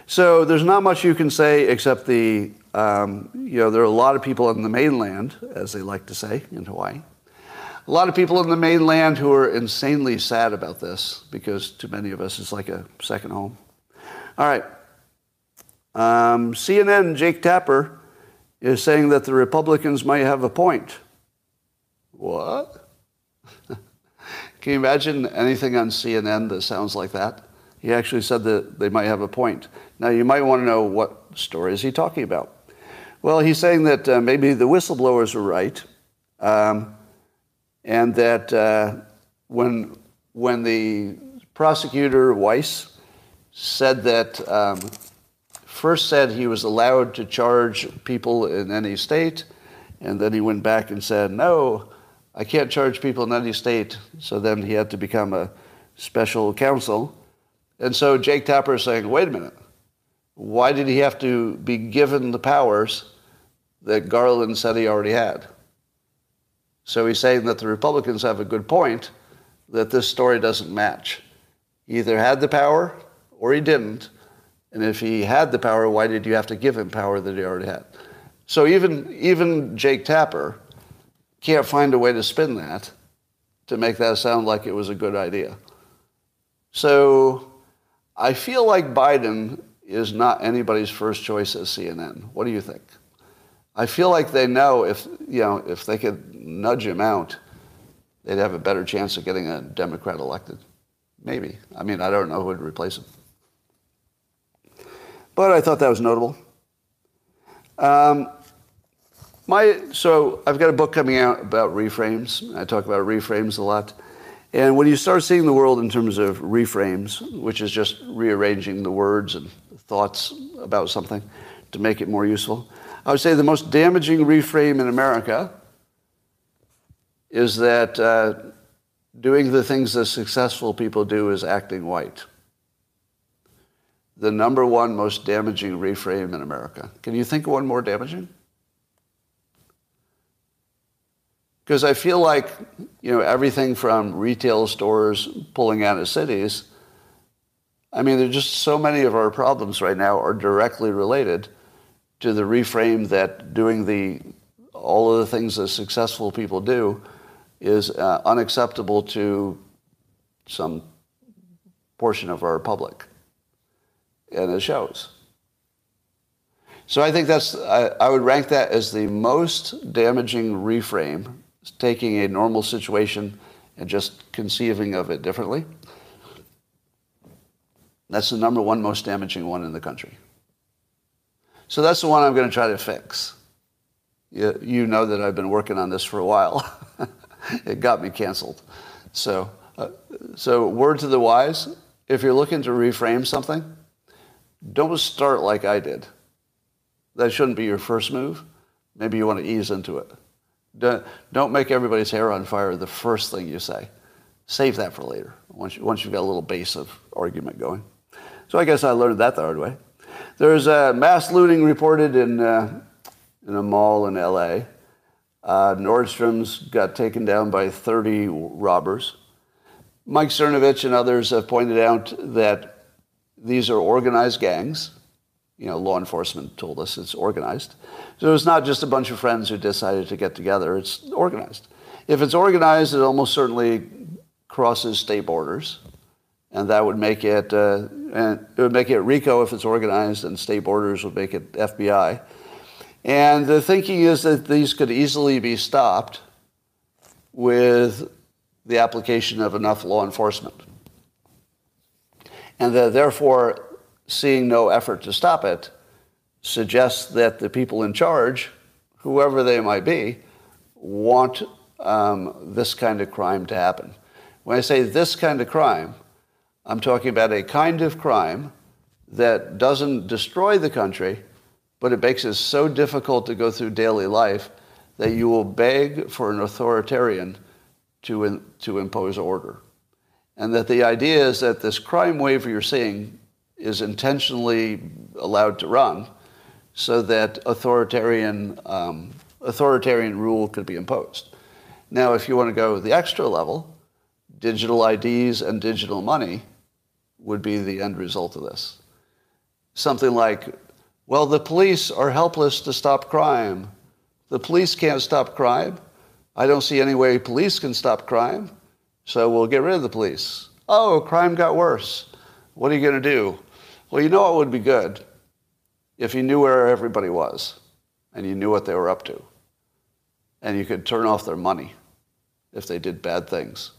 So there's not much you can say except there are a lot of people on the mainland, as they like to say in Hawaii. A lot of people on the mainland who are insanely sad about this because to many of us it's like a second home. All right. CNN, Jake Tapper, is saying that the Republicans might have a point. What? Can you imagine anything on CNN that sounds like that? He actually said that they might have a point. Now, you might want to know what story is he talking about. Well, he's saying that maybe the whistleblowers were right, and that when the prosecutor, Weiss, said that, first said he was allowed to charge people in any state, and then he went back and said, no, I can't charge people in any state. So then he had to become a special counsel. And so Jake Tapper is saying, wait a minute, why did he have to be given the powers that Garland said he already had? So he's saying that the Republicans have a good point, that this story doesn't match. He either had the power or he didn't. And if he had the power, why did you have to give him power that he already had? So even Jake Tapper can't find a way to spin that to make that sound like it was a good idea. So I feel like Biden is not anybody's first choice at CNN. What do you think? I feel like they know if they could nudge him out, they'd have a better chance of getting a Democrat elected. Maybe. I mean, I don't know who would replace him. But I thought that was notable. So I've got a book coming out about reframes. I talk about reframes a lot. And when you start seeing the world in terms of reframes, which is just rearranging the words and thoughts about something to make it more useful. I would say the most damaging reframe in America is that doing the things that successful people do is acting white. The number one most damaging reframe in America. Can you think of one more damaging? Because I feel like, you know, everything from retail stores pulling out of cities, I mean, there's just so many of our problems right now are directly related to the reframe that doing all of the things that successful people do is unacceptable to some portion of our public. And it shows. So I think I would rank that as the most damaging reframe, taking a normal situation and just conceiving of it differently. That's the number one most damaging one in the country. So that's the one I'm going to try to fix. You know that I've been working on this for a while. It got me canceled. So word to the wise, if you're looking to reframe something, don't start like I did. That shouldn't be your first move. Maybe you want to ease into it. Don't make everybody's hair on fire the first thing you say. Save that for later, once you've got a little base of argument going. So I guess I learned that the hard way. There's a mass looting reported in a mall in L.A. Nordstrom's got taken down by 30 robbers. Mike Cernovich and others have pointed out that these are organized gangs. You know, law enforcement told us it's organized. So it's not just a bunch of friends who decided to get together. It's organized. If it's organized, it almost certainly crosses state borders, and that would make it RICO if it's organized, and state borders would make it FBI. And the thinking is that these could easily be stopped with the application of enough law enforcement. And that therefore, seeing no effort to stop it suggests that the people in charge, whoever they might be, want this kind of crime to happen. When I say this kind of crime, I'm talking about a kind of crime that doesn't destroy the country, but it makes it so difficult to go through daily life that you will beg for an authoritarian to impose order. And that the idea is that this crime wave you're seeing is intentionally allowed to run so that authoritarian rule could be imposed. Now, if you want to go the extra level, digital IDs and digital money would be the end result of this. Something like, well, the police are helpless to stop crime. The police can't stop crime. I don't see any way police can stop crime, so we'll get rid of the police. Oh, crime got worse. What are you going to do? Well, you know what would be good? If you knew where everybody was and you knew what they were up to and you could turn off their money if they did bad things.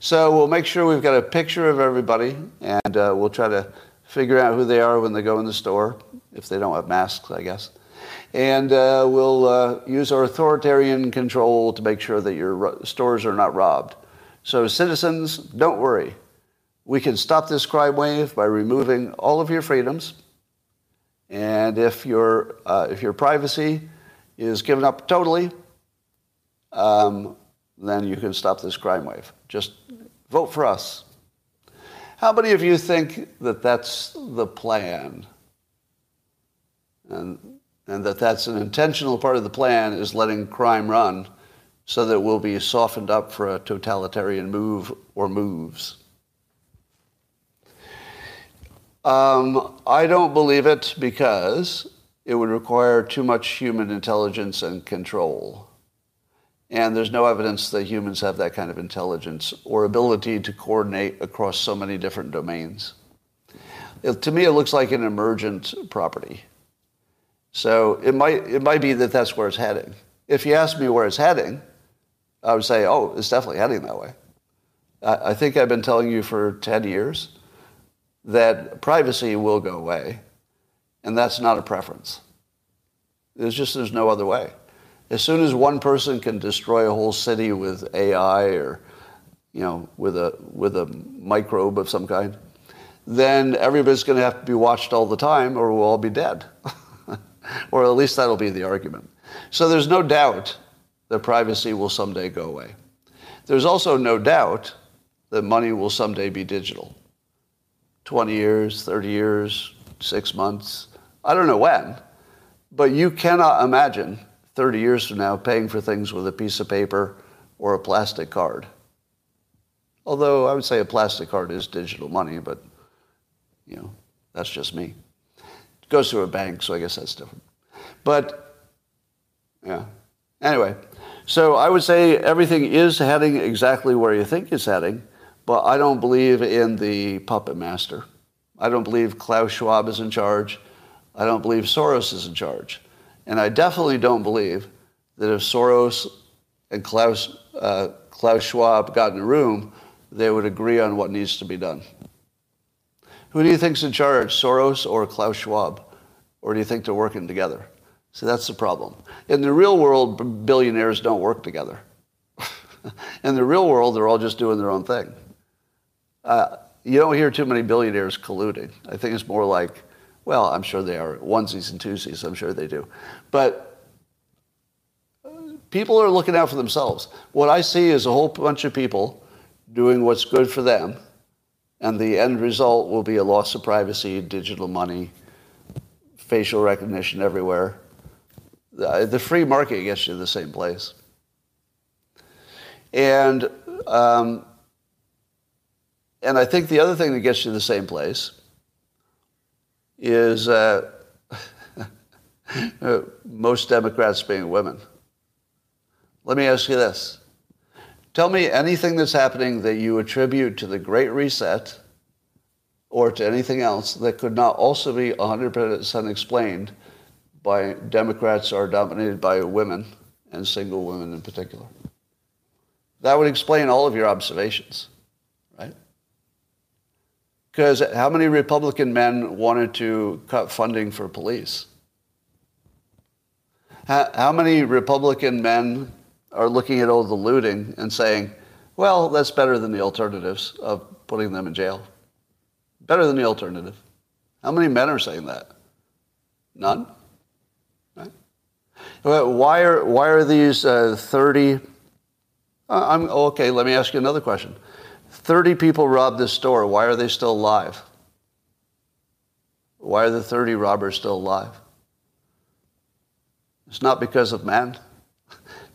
So we'll make sure we've got a picture of everybody, and we'll try to figure out who they are when they go in the store, if they don't have masks, I guess. And we'll use our authoritarian control to make sure that your stores are not robbed. So citizens, don't worry. We can stop this crime wave by removing all of your freedoms. And if your privacy is given up totally, then you can stop this crime wave. Just vote for us. How many of you think that that's the plan? And that that's an intentional part of the plan is letting crime run so that we'll be softened up for a totalitarian move or moves? I don't believe it because it would require too much human intelligence and control. And there's no evidence that humans have that kind of intelligence or ability to coordinate across so many different domains. To me, it looks like an emergent property. So it might be that that's where it's heading. If you asked me where it's heading, I would say, oh, it's definitely heading that way. I think I've been telling you for 10 years that privacy will go away, and that's not a preference. There's no other way. As soon as one person can destroy a whole city with AI or, you know, with a microbe of some kind, then everybody's going to have to be watched all the time, or we'll all be dead. or at least that'll be the argument. So there's no doubt that privacy will someday go away. There's also no doubt that money will someday be digital. 20 years, 30 years, 6 months, I don't know when, but you cannot imagine 30 years from now paying for things with a piece of paper or a plastic card. Although I would say a plastic card is digital money, but, you know, that's just me. It goes through a bank, so I guess that's different. But, yeah. Anyway, so I would say everything is heading exactly where you think it's heading, but I don't believe in the puppet master. I don't believe Klaus Schwab is in charge. I don't believe Soros is in charge. And I definitely don't believe that if Soros and Klaus Schwab got in a room, they would agree on what needs to be done. Who do you think's in charge, Soros or Klaus Schwab? Or do you think they're working together? See, that's the problem. In the real world, billionaires don't work together. In the real world, they're all just doing their own thing. You don't hear too many billionaires colluding. I think it's more like, well, I'm sure they are onesies and twosies. I'm sure they do. But people are looking out for themselves. What I see is a whole bunch of people doing what's good for them, and the end result will be a loss of privacy, digital money, facial recognition everywhere. The free market gets you to the same place. And I think the other thing that gets you to the same place is most Democrats being women. Let me ask you this. Tell me anything that's happening that you attribute to the Great Reset or to anything else that could not also be 100% explained by Democrats are dominated by women and single women in particular. That would explain all of your observations, right? Because how many Republican men wanted to cut funding for police? How many Republican men are looking at all the looting and saying, well, that's better than the alternatives of putting them in jail? Better than the alternative. How many men are saying that? None. Right? Why are these 30... Okay, let me ask you another question. 30 people robbed this store. Why are they still alive? Why are the 30 robbers still alive? It's not because of men.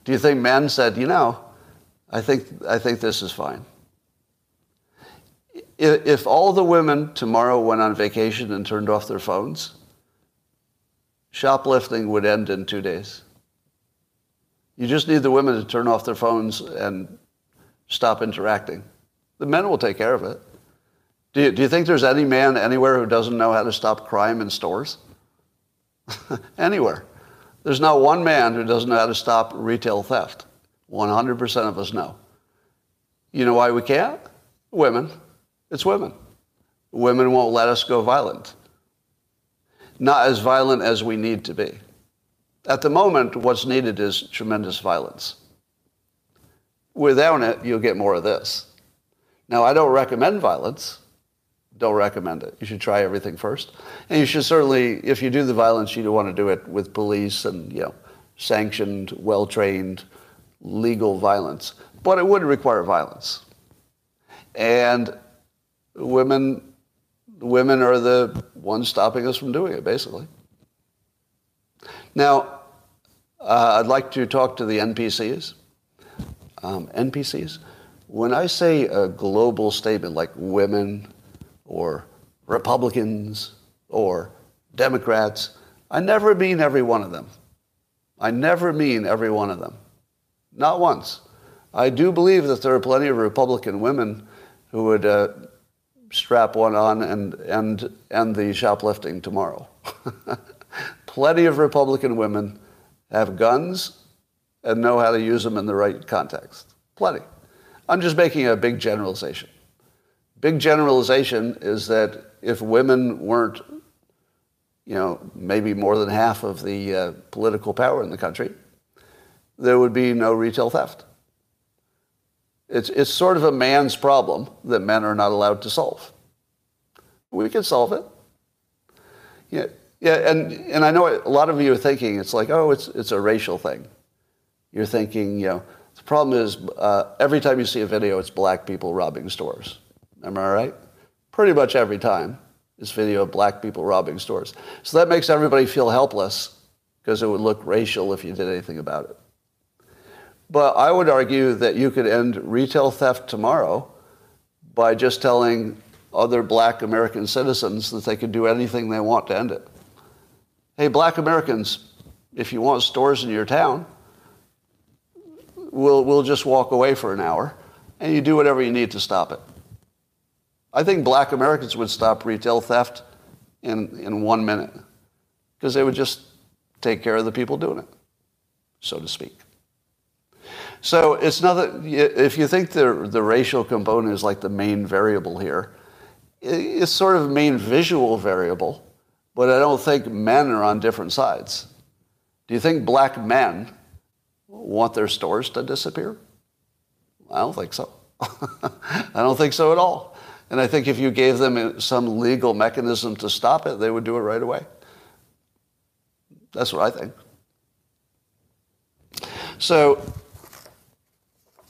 Do you think men said, you know, I think this is fine? If all the women tomorrow went on vacation and turned off their phones, shoplifting would end in 2 days. You just need the women to turn off their phones and stop interacting. The men will take care of it. Do you think there's any man anywhere who doesn't know how to stop crime in stores? Anywhere. There's not one man who doesn't know how to stop retail theft. 100% of us know. You know why we can't? Women. It's women. Women won't let us go violent. Not as violent as we need to be. At the moment, what's needed is tremendous violence. Without it, you'll get more of this. Now, I don't recommend violence. Don't recommend it. You should try everything first. And you should certainly, if you do the violence, you want to do it with police and, you know, sanctioned, well-trained, legal violence. But it would require violence. And women are the ones stopping us from doing it, basically. Now, I'd like to talk to the NPCs. NPCs, when I say a global statement like women or Republicans or Democrats, I never mean every one of them. I never mean every one of them. Not once. I do believe that there are plenty of Republican women who would strap one on and end the shoplifting tomorrow. Plenty of Republican women have guns and know how to use them in the right context. Plenty. I'm just making a big generalization. Big generalization is that if women weren't, you know, maybe more than half of the political power in the country, there would be no retail theft. It's sort of a man's problem that men are not allowed to solve. We can solve it. Yeah, Yeah, and I know a lot of you are thinking it's like, oh, it's a racial thing. You're thinking, you know, the problem is every time you see a video, it's black people robbing stores. Am I right? Pretty much every time, it's video of black people robbing stores. So that makes everybody feel helpless because it would look racial if you did anything about it. But I would argue that you could end retail theft tomorrow by just telling other black American citizens that they could do anything they want to end it. Hey, black Americans, if you want stores in your town, we'll just walk away for an hour, and you do whatever you need to stop it. I think black Americans would stop retail theft in 1 minute because they would just take care of the people doing it, so to speak. So it's not that if you think the racial component is like the main variable here, it's sort of the main visual variable, but I don't think men are on different sides. Do you think black men want their stores to disappear? I don't think so. I don't think so at all. And I think if you gave them some legal mechanism to stop it, they would do it right away. That's what I think. So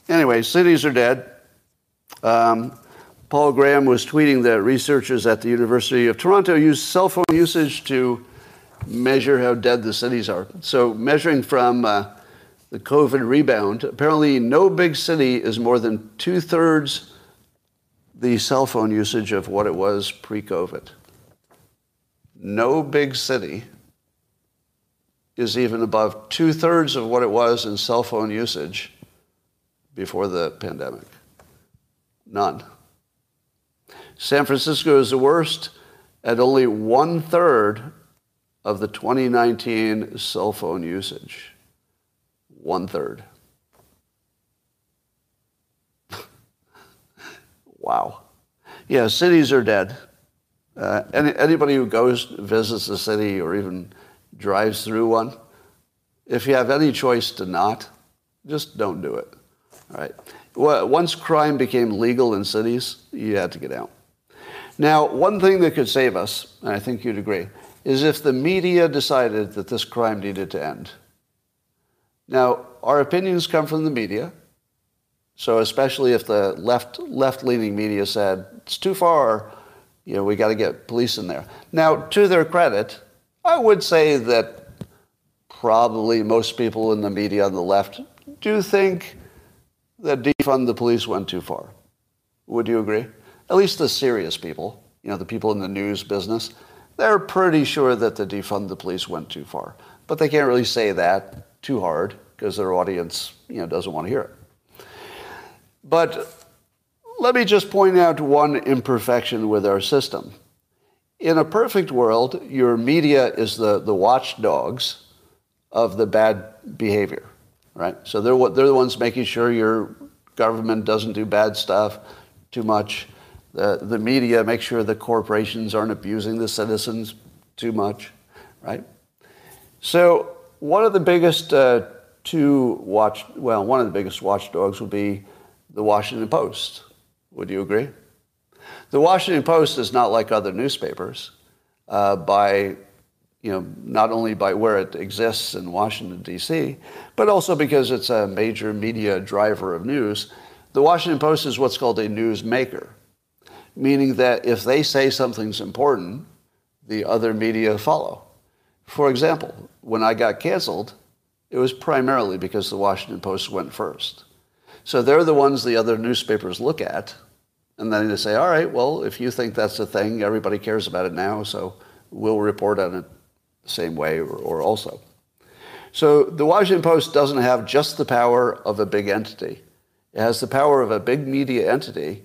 anyway, cities are dead. Paul Graham was tweeting that researchers at the University of Toronto use cell phone usage to measure how dead the cities are. So measuring from the COVID rebound, apparently no big city is more than two-thirds the cell phone usage of what it was pre-COVID. No big city is even above two-thirds of what it was in cell phone usage before the pandemic. None. San Francisco is the worst at only one-third of the 2019 cell phone usage. One-third. Wow. Yeah, cities are dead. Anybody who goes, visits a city, or even drives through one, if you have any choice to not, just don't do it. All right. Well, once crime became legal in cities, you had to get out. Now, one thing that could save us, and I think you'd agree, is if the media decided that this crime needed to end. Now, our opinions come from the media, so especially if the left-leaning media said, it's too far, you know, we got to get police in there. Now, to their credit, I would say that probably most people in the media on the left do think that defund the police went too far. Would you agree? At least the serious people, you know, the people in the news business, they're pretty sure that the defund the police went too far. But they can't really say that too hard because their audience, you know, doesn't want to hear it. But let me just point out one imperfection with our system. In a perfect world, your media is the watchdogs of the bad behavior, right? So they're the ones making sure your government doesn't do bad stuff too much. The media make sure the corporations aren't abusing the citizens too much, right? So one of the biggest one of the biggest watchdogs would be the Washington Post. Would you agree? The Washington Post is not like other newspapers not only by where it exists in Washington, D.C., but also because it's a major media driver of news. The Washington Post is what's called a newsmaker, meaning that if they say something's important, the other media follow. For example, when I got canceled, it was primarily because the Washington Post went first. So they're the ones the other newspapers look at, and then they say, all right, well, if you think that's the thing, everybody cares about it now, so we'll report on it the same way or also. So the Washington Post doesn't have just the power of a big entity. It has the power of a big media entity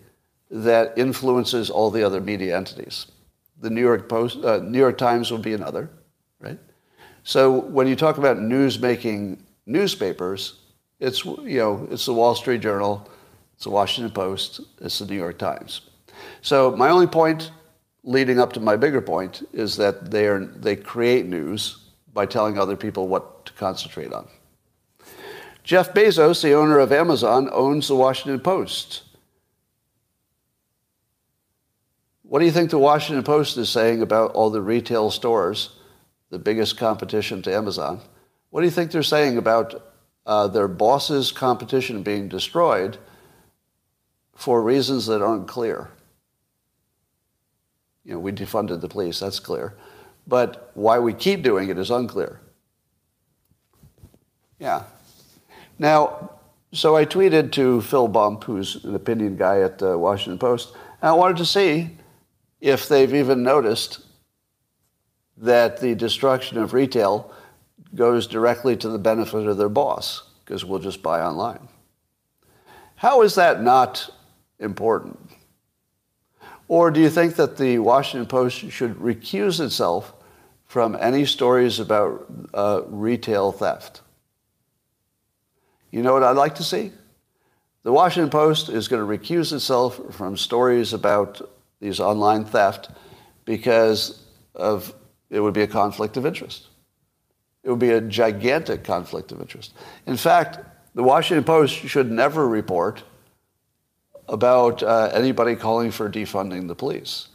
that influences all the other media entities. The New York Times would be another, right? So when you talk about news-making newspapers, it's the Wall Street Journal, it's the Washington Post, it's the New York Times. So my only point leading up to my bigger point is that they create news by telling other people what to concentrate on. Jeff Bezos, the owner of Amazon, owns the Washington Post. What do you think the Washington Post is saying about all the retail stores the biggest competition to Amazon. What do you think they're saying about their bosses' competition being destroyed for reasons that aren't clear? You know, we defunded the police, that's clear. But why we keep doing it is unclear. Yeah. Now, so I tweeted to Phil Bump, who's an opinion guy at the Washington Post, and I wanted to see if they've even noticed that the destruction of retail goes directly to the benefit of their boss, because we'll just buy online. How is that not important? Or do you think that the Washington Post should recuse itself from any stories about retail theft? You know what I'd like to see? The Washington Post is going to recuse itself from stories about these online theft because of it would be a conflict of interest. It would be a gigantic conflict of interest. In fact, the Washington Post should never report about anybody calling for defunding the police,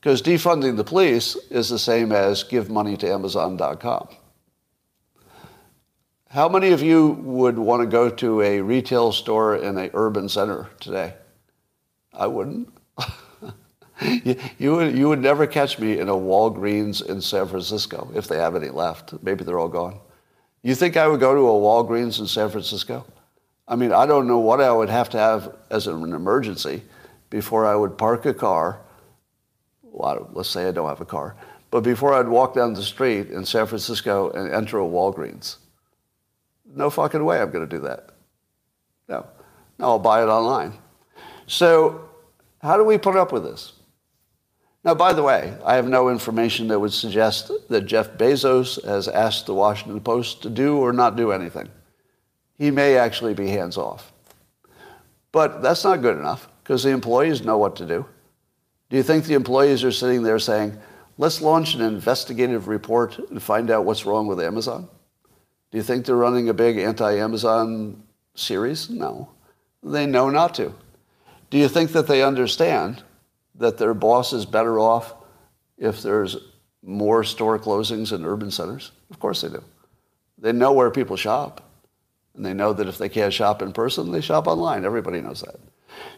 because defunding the police is the same as give money to Amazon.com. How many of you would want to go to a retail store in an urban center today? I wouldn't. You would never catch me in a Walgreens in San Francisco, if they have any left. Maybe they're all gone. You think I would go to a Walgreens in San Francisco? I mean, I don't know what I would have to have as an emergency before I would park a car. Well, let's say I don't have a car. But before I'd walk down the street in San Francisco and enter a Walgreens. No fucking way I'm going to do that. No. No, I'll buy it online. So how do we put up with this? Now, by the way, I have no information that would suggest that Jeff Bezos has asked the Washington Post to do or not do anything. He may actually be hands-off. But that's not good enough, because the employees know what to do. Do you think the employees are sitting there saying, let's launch an investigative report and find out what's wrong with Amazon? Do you think they're running a big anti-Amazon series? No. They know not to. Do you think that they understand that their boss is better off if there's more store closings in urban centers? Of course they do. They know where people shop. And they know that if they can't shop in person, they shop online. Everybody knows that.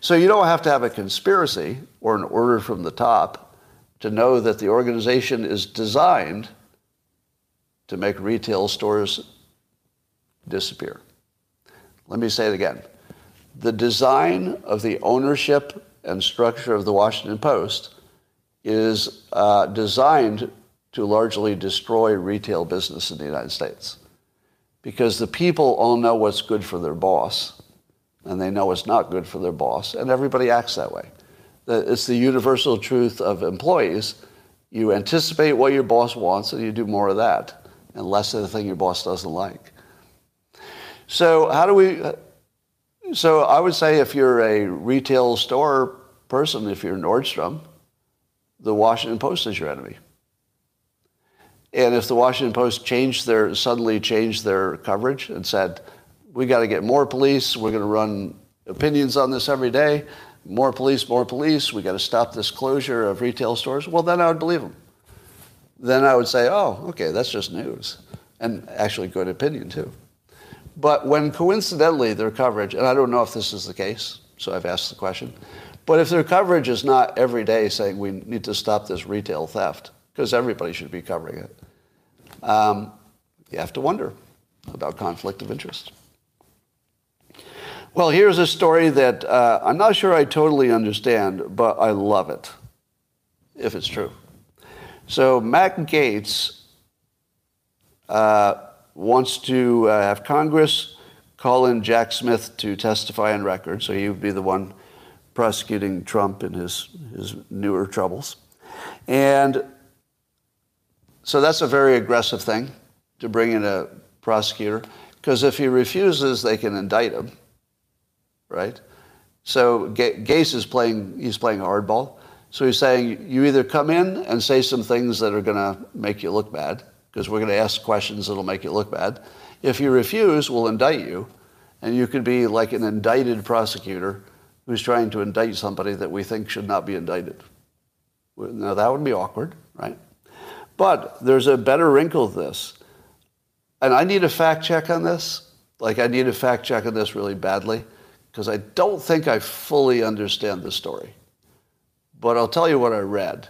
So you don't have to have a conspiracy or an order from the top to know that the organization is designed to make retail stores disappear. Let me say it again. The design of the ownership and structure of the Washington Post is designed to largely destroy retail business in the United States. Because the people all know what's good for their boss, and they know what's not good for their boss, and everybody acts that way. It's the universal truth of employees. You anticipate what your boss wants, and you do more of that, and less of the thing your boss doesn't like. So how do we... So I would say if you're a retail store person, if you're Nordstrom, the Washington Post is your enemy. And if the Washington Post suddenly changed their coverage and said, we got to get more police, we're going to run opinions on this every day, more police, we got to stop this closure of retail stores, well, then I would believe them. Then I would say, oh, okay, that's just news, and actually good opinion, too. But when coincidentally their coverage, and I don't know if this is the case, so I've asked the question, but if their coverage is not every day saying we need to stop this retail theft, because everybody should be covering it. You have to wonder about conflict of interest. Well, here's a story that I'm not sure I totally understand, but I love it, if it's true. So Matt Gaetz wants to have Congress call in Jack Smith to testify on record, so he would be the one prosecuting Trump in his newer troubles. And... so that's a very aggressive thing, to bring in a prosecutor, because if he refuses, they can indict him, right? So Gaetz is playing hardball. So he's saying, you either come in and say some things that are going to make you look bad, because we're going to ask questions that will make you look bad. If you refuse, we'll indict you, and you could be like an indicted prosecutor who's trying to indict somebody that we think should not be indicted. Now, that would be awkward, right? But there's a better wrinkle to this. And I need a fact check on this. Like, I need a fact check on this really badly, because I don't think I fully understand the story. But I'll tell you what I read.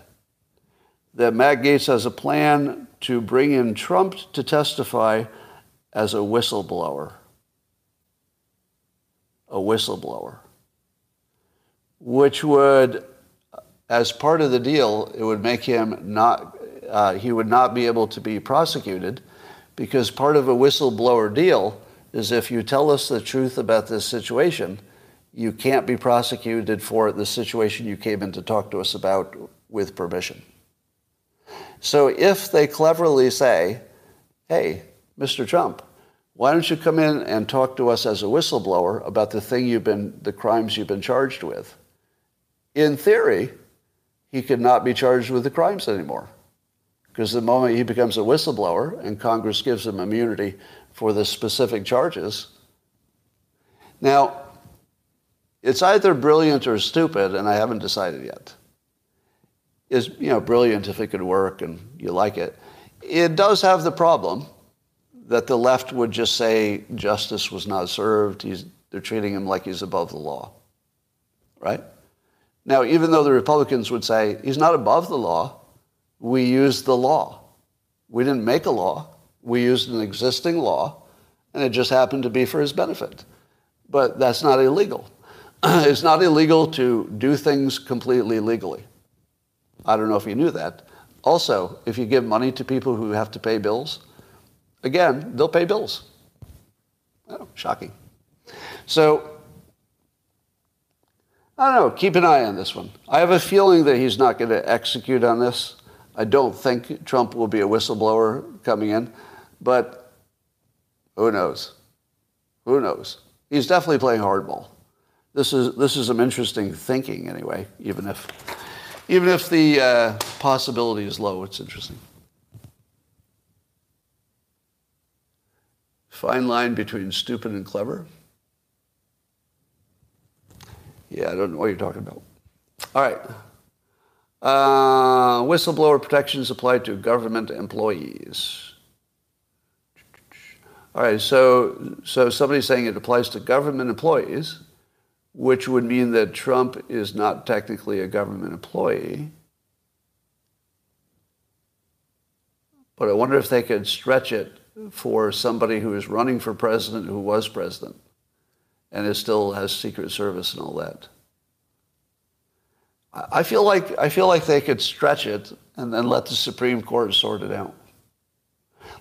That Matt Gaetz has a plan to bring in Trump to testify as a whistleblower. A whistleblower. Which would, as part of the deal, it would make him he would not be able to be prosecuted, because part of a whistleblower deal is if you tell us the truth about this situation, you can't be prosecuted for the situation you came in to talk to us about with permission. So if they cleverly say, hey, Mr. Trump, why don't you come in and talk to us as a whistleblower about the crimes you've been charged with? In theory, he could not be charged with the crimes anymore, because the moment he becomes a whistleblower and Congress gives him immunity for the specific charges. Now, it's either brilliant or stupid, and I haven't decided yet. It's, brilliant if it could work and you like it. It does have the problem that the left would just say justice was not served. They're treating him like he's above the law, right? Now, even though the Republicans would say he's not above the law, we used the law. We didn't make a law. We used an existing law, and it just happened to be for his benefit. But that's not illegal. It's not illegal to do things completely legally. I don't know if you knew that. Also, if you give money to people who have to pay bills, again, they'll pay bills. Oh, shocking. So, I don't know. Keep an eye on this one. I have a feeling that he's not going to execute on this. I don't think Trump will be a whistleblower coming in, but who knows? Who knows? He's definitely playing hardball. This is some interesting thinking, anyway. Even if the possibility is low, it's interesting. Fine line between stupid and clever. Yeah, I don't know what you're talking about. All right. Whistleblower protections applied to government employees. All right, so somebody's saying it applies to government employees, which would mean that Trump is not technically a government employee. But I wonder if they could stretch it for somebody who is running for president, who was president, and it still has Secret Service and all that. I feel like they could stretch it and then let the Supreme Court sort it out.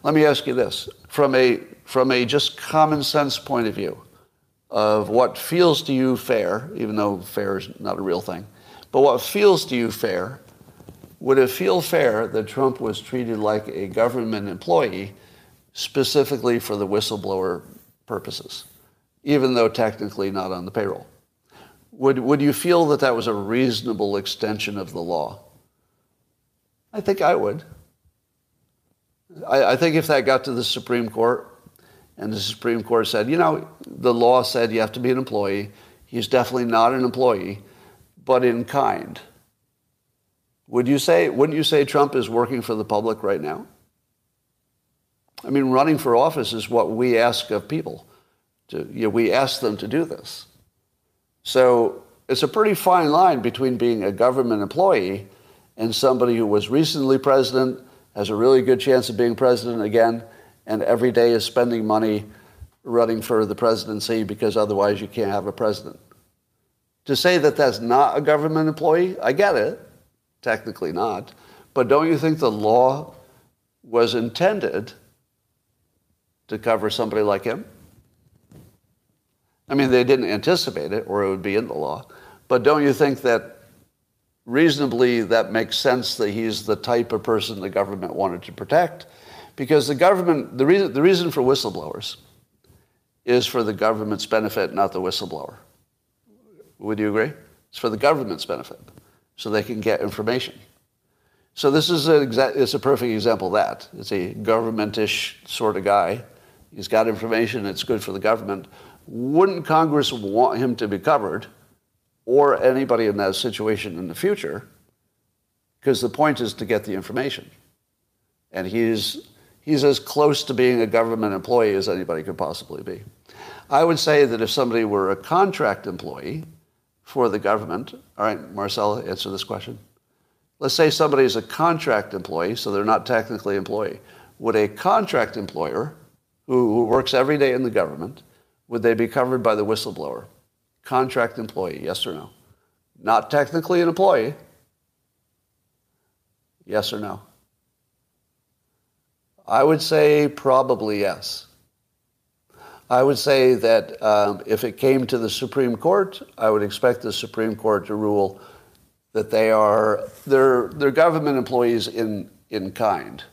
Let me ask you this, from a just common sense point of view, of what feels to you fair, even though fair is not a real thing, but what feels to you fair, would it feel fair that Trump was treated like a government employee specifically for the whistleblower purposes, even though technically not on the payroll? Would you feel that was a reasonable extension of the law? I think I would. I think if that got to the Supreme Court, and the Supreme Court said, the law said you have to be an employee. He's definitely not an employee, but in kind. Wouldn't you say Trump is working for the public right now? I mean, running for office is what we ask of people. We ask them to do this. So it's a pretty fine line between being a government employee and somebody who was recently president, has a really good chance of being president again, and every day is spending money running for the presidency because otherwise you can't have a president. To say that that's not a government employee, I get it, technically not, but don't you think the law was intended to cover somebody like him? I mean, they didn't anticipate it, or it would be in the law, but don't you think that reasonably that makes sense that he's the type of person the government wanted to protect? Because the government, the reason for whistleblowers is for the government's benefit, not the whistleblower. Would you agree? It's for the government's benefit, so they can get information. So this is a perfect example of that. It's a government-ish sort of guy. He's got information. It's good for the government. Wouldn't Congress want him to be covered, or anybody in that situation in the future? Because the point is to get the information. And he's as close to being a government employee as anybody could possibly be. I would say that if somebody were a contract employee for the government, all right, Marcella, answer this question. Let's say somebody's a contract employee, so they're not technically an employee. Would a contract employer who works every day in the government, would they be covered by the whistleblower? Contract employee, yes or no? Not technically an employee, yes or no? I would say probably yes. I would say that if it came to the Supreme Court, I would expect the Supreme Court to rule that they're government employees in kind.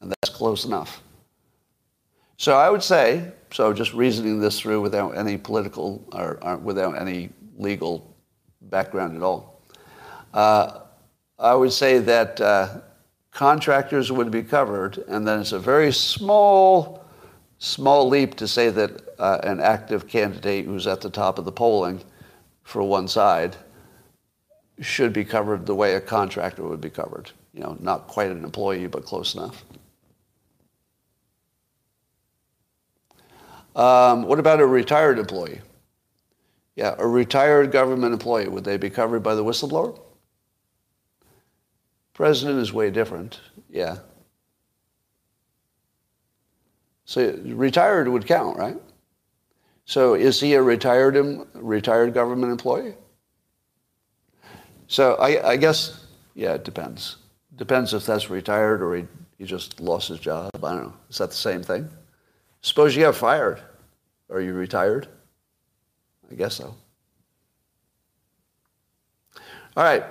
And that's close enough. So I would say, so just reasoning this through without any political or without any legal background at all, I would say that contractors would be covered, and then it's a very small leap to say that an active candidate who's at the top of the polling for one side should be covered the way a contractor would be covered. You know, not quite an employee, but close enough. What about a retired employee? Yeah, a retired government employee, would they be covered by the whistleblower? President is way different, yeah. So retired would count, right? So is he a retired government employee? So I guess, yeah, it depends. Depends if that's retired or he just lost his job. I don't know. Is that the same thing? Suppose you got fired. Are you retired? I guess so. All right.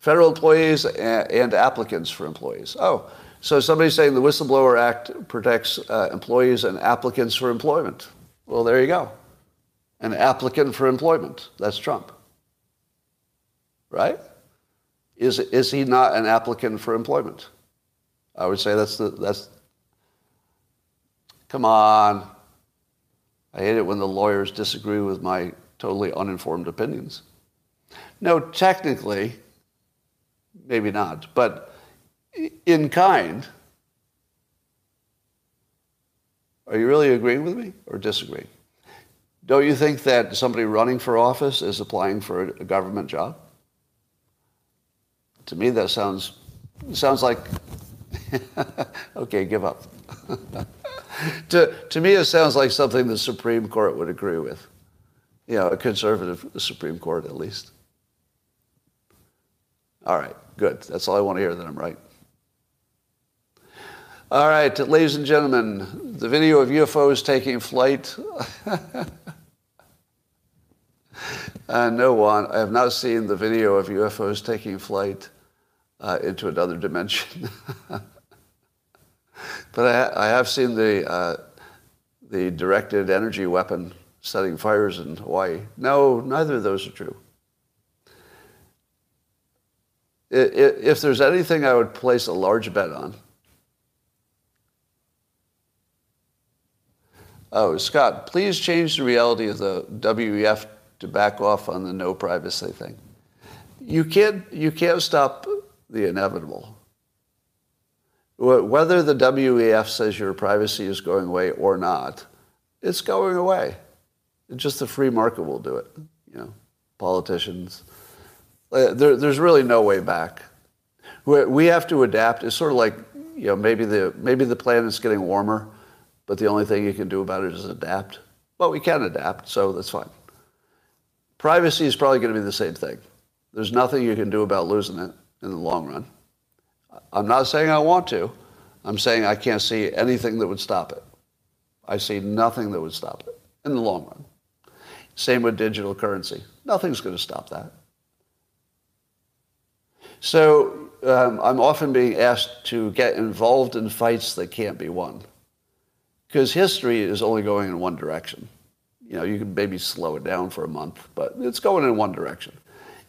Federal employees and applicants for employees. Oh, so somebody's saying the Whistleblower Act protects employees and applicants for employment. Well, there you go. An applicant for employment. That's Trump. Right? Is he not an applicant for employment? I would say that's come on. I hate it when the lawyers disagree with my totally uninformed opinions. No, technically, maybe not, but in kind, are you really agreeing with me or disagreeing? Don't you think that somebody running for office is applying for a government job? To me, that sounds like, okay, give up. To me, it sounds like something the Supreme Court would agree with. You know, a conservative Supreme Court, at least. All right, good. That's all I want to hear, that I'm right. All right, ladies and gentlemen, the video of UFOs taking flight. No one. I have not seen the video of UFOs taking flight into another dimension. But I have seen the directed energy weapon setting fires in Hawaii. No, neither of those are true. If there's anything I would place a large bet on. Oh, Scott, please change the reality of the WEF to back off on the no privacy thing. You can't stop the inevitable. Whether the WEF says your privacy is going away or not, it's going away. It's just the free market will do it. You know, politicians. There's really no way back. We have to adapt. It's sort of like, you know, maybe the planet's getting warmer, but the only thing you can do about it is adapt. But we can adapt, so that's fine. Privacy is probably going to be the same thing. There's nothing you can do about losing it in the long run. I'm not saying I want to. I'm saying I can't see anything that would stop it. I see nothing that would stop it in the long run. Same with digital currency. Nothing's going to stop that. So I'm often being asked to get involved in fights that can't be won, because history is only going in one direction. You know, you can maybe slow it down for a month, but it's going in one direction.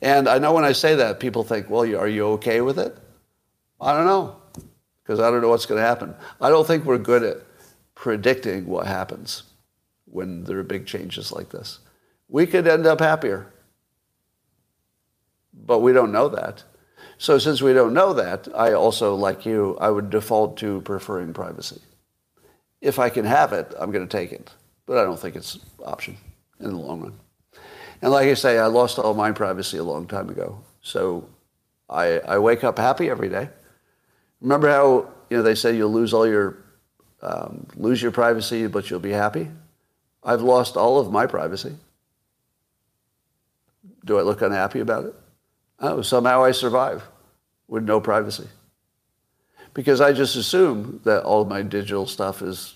And I know when I say that, people think, well, are you okay with it? I don't know, because I don't know what's going to happen. I don't think we're good at predicting what happens when there are big changes like this. We could end up happier, but we don't know that. So since we don't know that, I also, like you, I would default to preferring privacy. If I can have it, I'm going to take it. But I don't think it's an option in the long run. And like I say, I lost all my privacy a long time ago. So I wake up happy every day. Remember how they say you'll lose all your privacy, but you'll be happy? I've lost all of my privacy. Do I look unhappy about it? Oh, somehow I survive with no privacy. Because I just assume that all of my digital stuff is,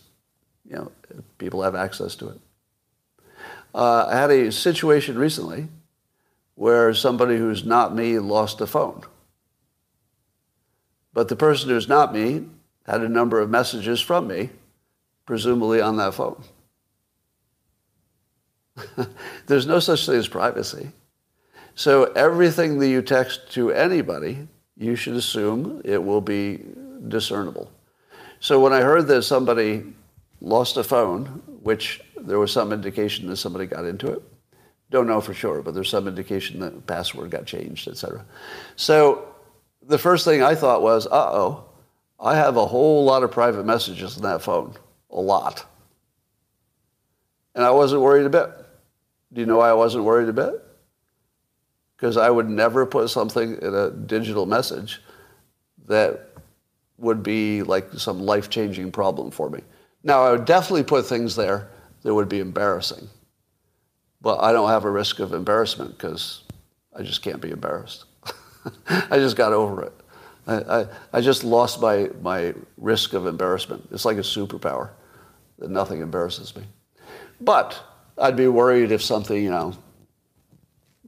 people have access to it. I had a situation recently where somebody who's not me lost a phone. But the person who's not me had a number of messages from me, presumably on that phone. There's no such thing as privacy. So everything that you text to anybody, you should assume it will be discernible. So when I heard that somebody lost a phone, which there was some indication that somebody got into it, don't know for sure, but there's some indication that the password got changed, etc. So the first thing I thought was, uh-oh, I have a whole lot of private messages on that phone, a lot. And I wasn't worried a bit. Do you know why I wasn't worried a bit? Because I would never put something in a digital message that would be like some life-changing problem for me. Now, I would definitely put things there that would be embarrassing. But I don't have a risk of embarrassment because I just can't be embarrassed. I just got over it. I just lost my risk of embarrassment. It's like a superpower that nothing embarrasses me. But I'd be worried if something,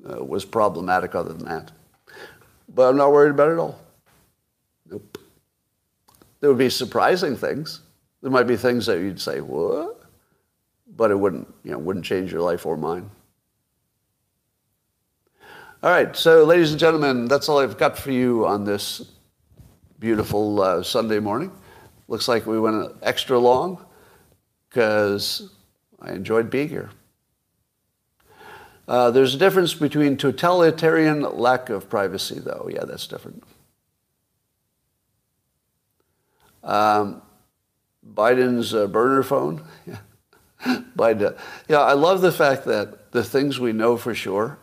was problematic other than that. But I'm not worried about it at all. Nope. There would be surprising things. There might be things that you'd say, what? But it wouldn't change your life or mine. All right, so ladies and gentlemen, that's all I've got for you on this beautiful Sunday morning. Looks like we went extra long because I enjoyed being here. There's a difference between totalitarian lack of privacy, though. Yeah, that's different. Biden's burner phone. Yeah. Biden. Yeah, I love the fact that the things we know for sure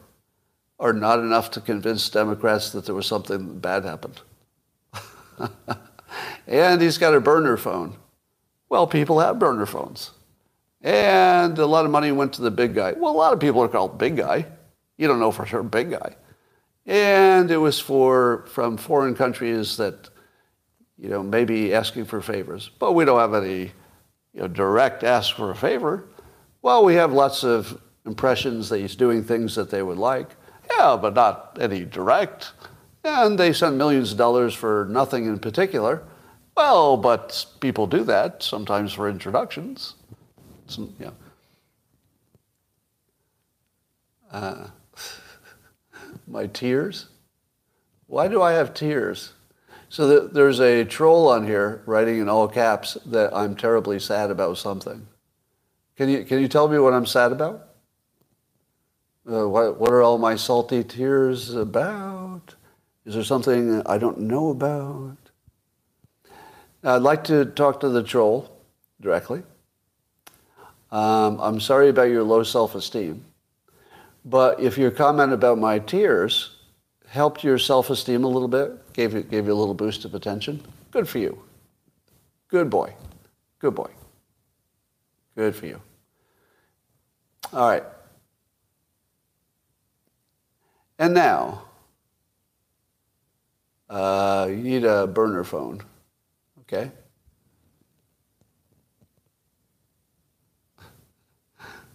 are not enough to convince Democrats that there was something bad happened. And he's got a burner phone. Well, people have burner phones. And a lot of money went to the big guy. Well, a lot of people are called big guy. You don't know for sure, big guy. And it was from foreign countries that, maybe asking for favors. But we don't have any direct ask for a favor. Well, we have lots of impressions that he's doing things that they would like. Yeah, but not any direct. And they send millions of dollars for nothing in particular. Well, but people do that sometimes for introductions. Yeah. My tears? Why do I have tears? So there's a troll on here writing in all caps that I'm terribly sad about something. Can you tell me what I'm sad about? What are all my salty tears about? Is there something I don't know about? Now, I'd like to talk to the troll directly. I'm sorry about your low self-esteem, but if your comment about my tears helped your self-esteem a little bit, gave you a little boost of attention, good for you. Good boy. Good boy. Good for you. All right. And now, you need a burner phone, okay?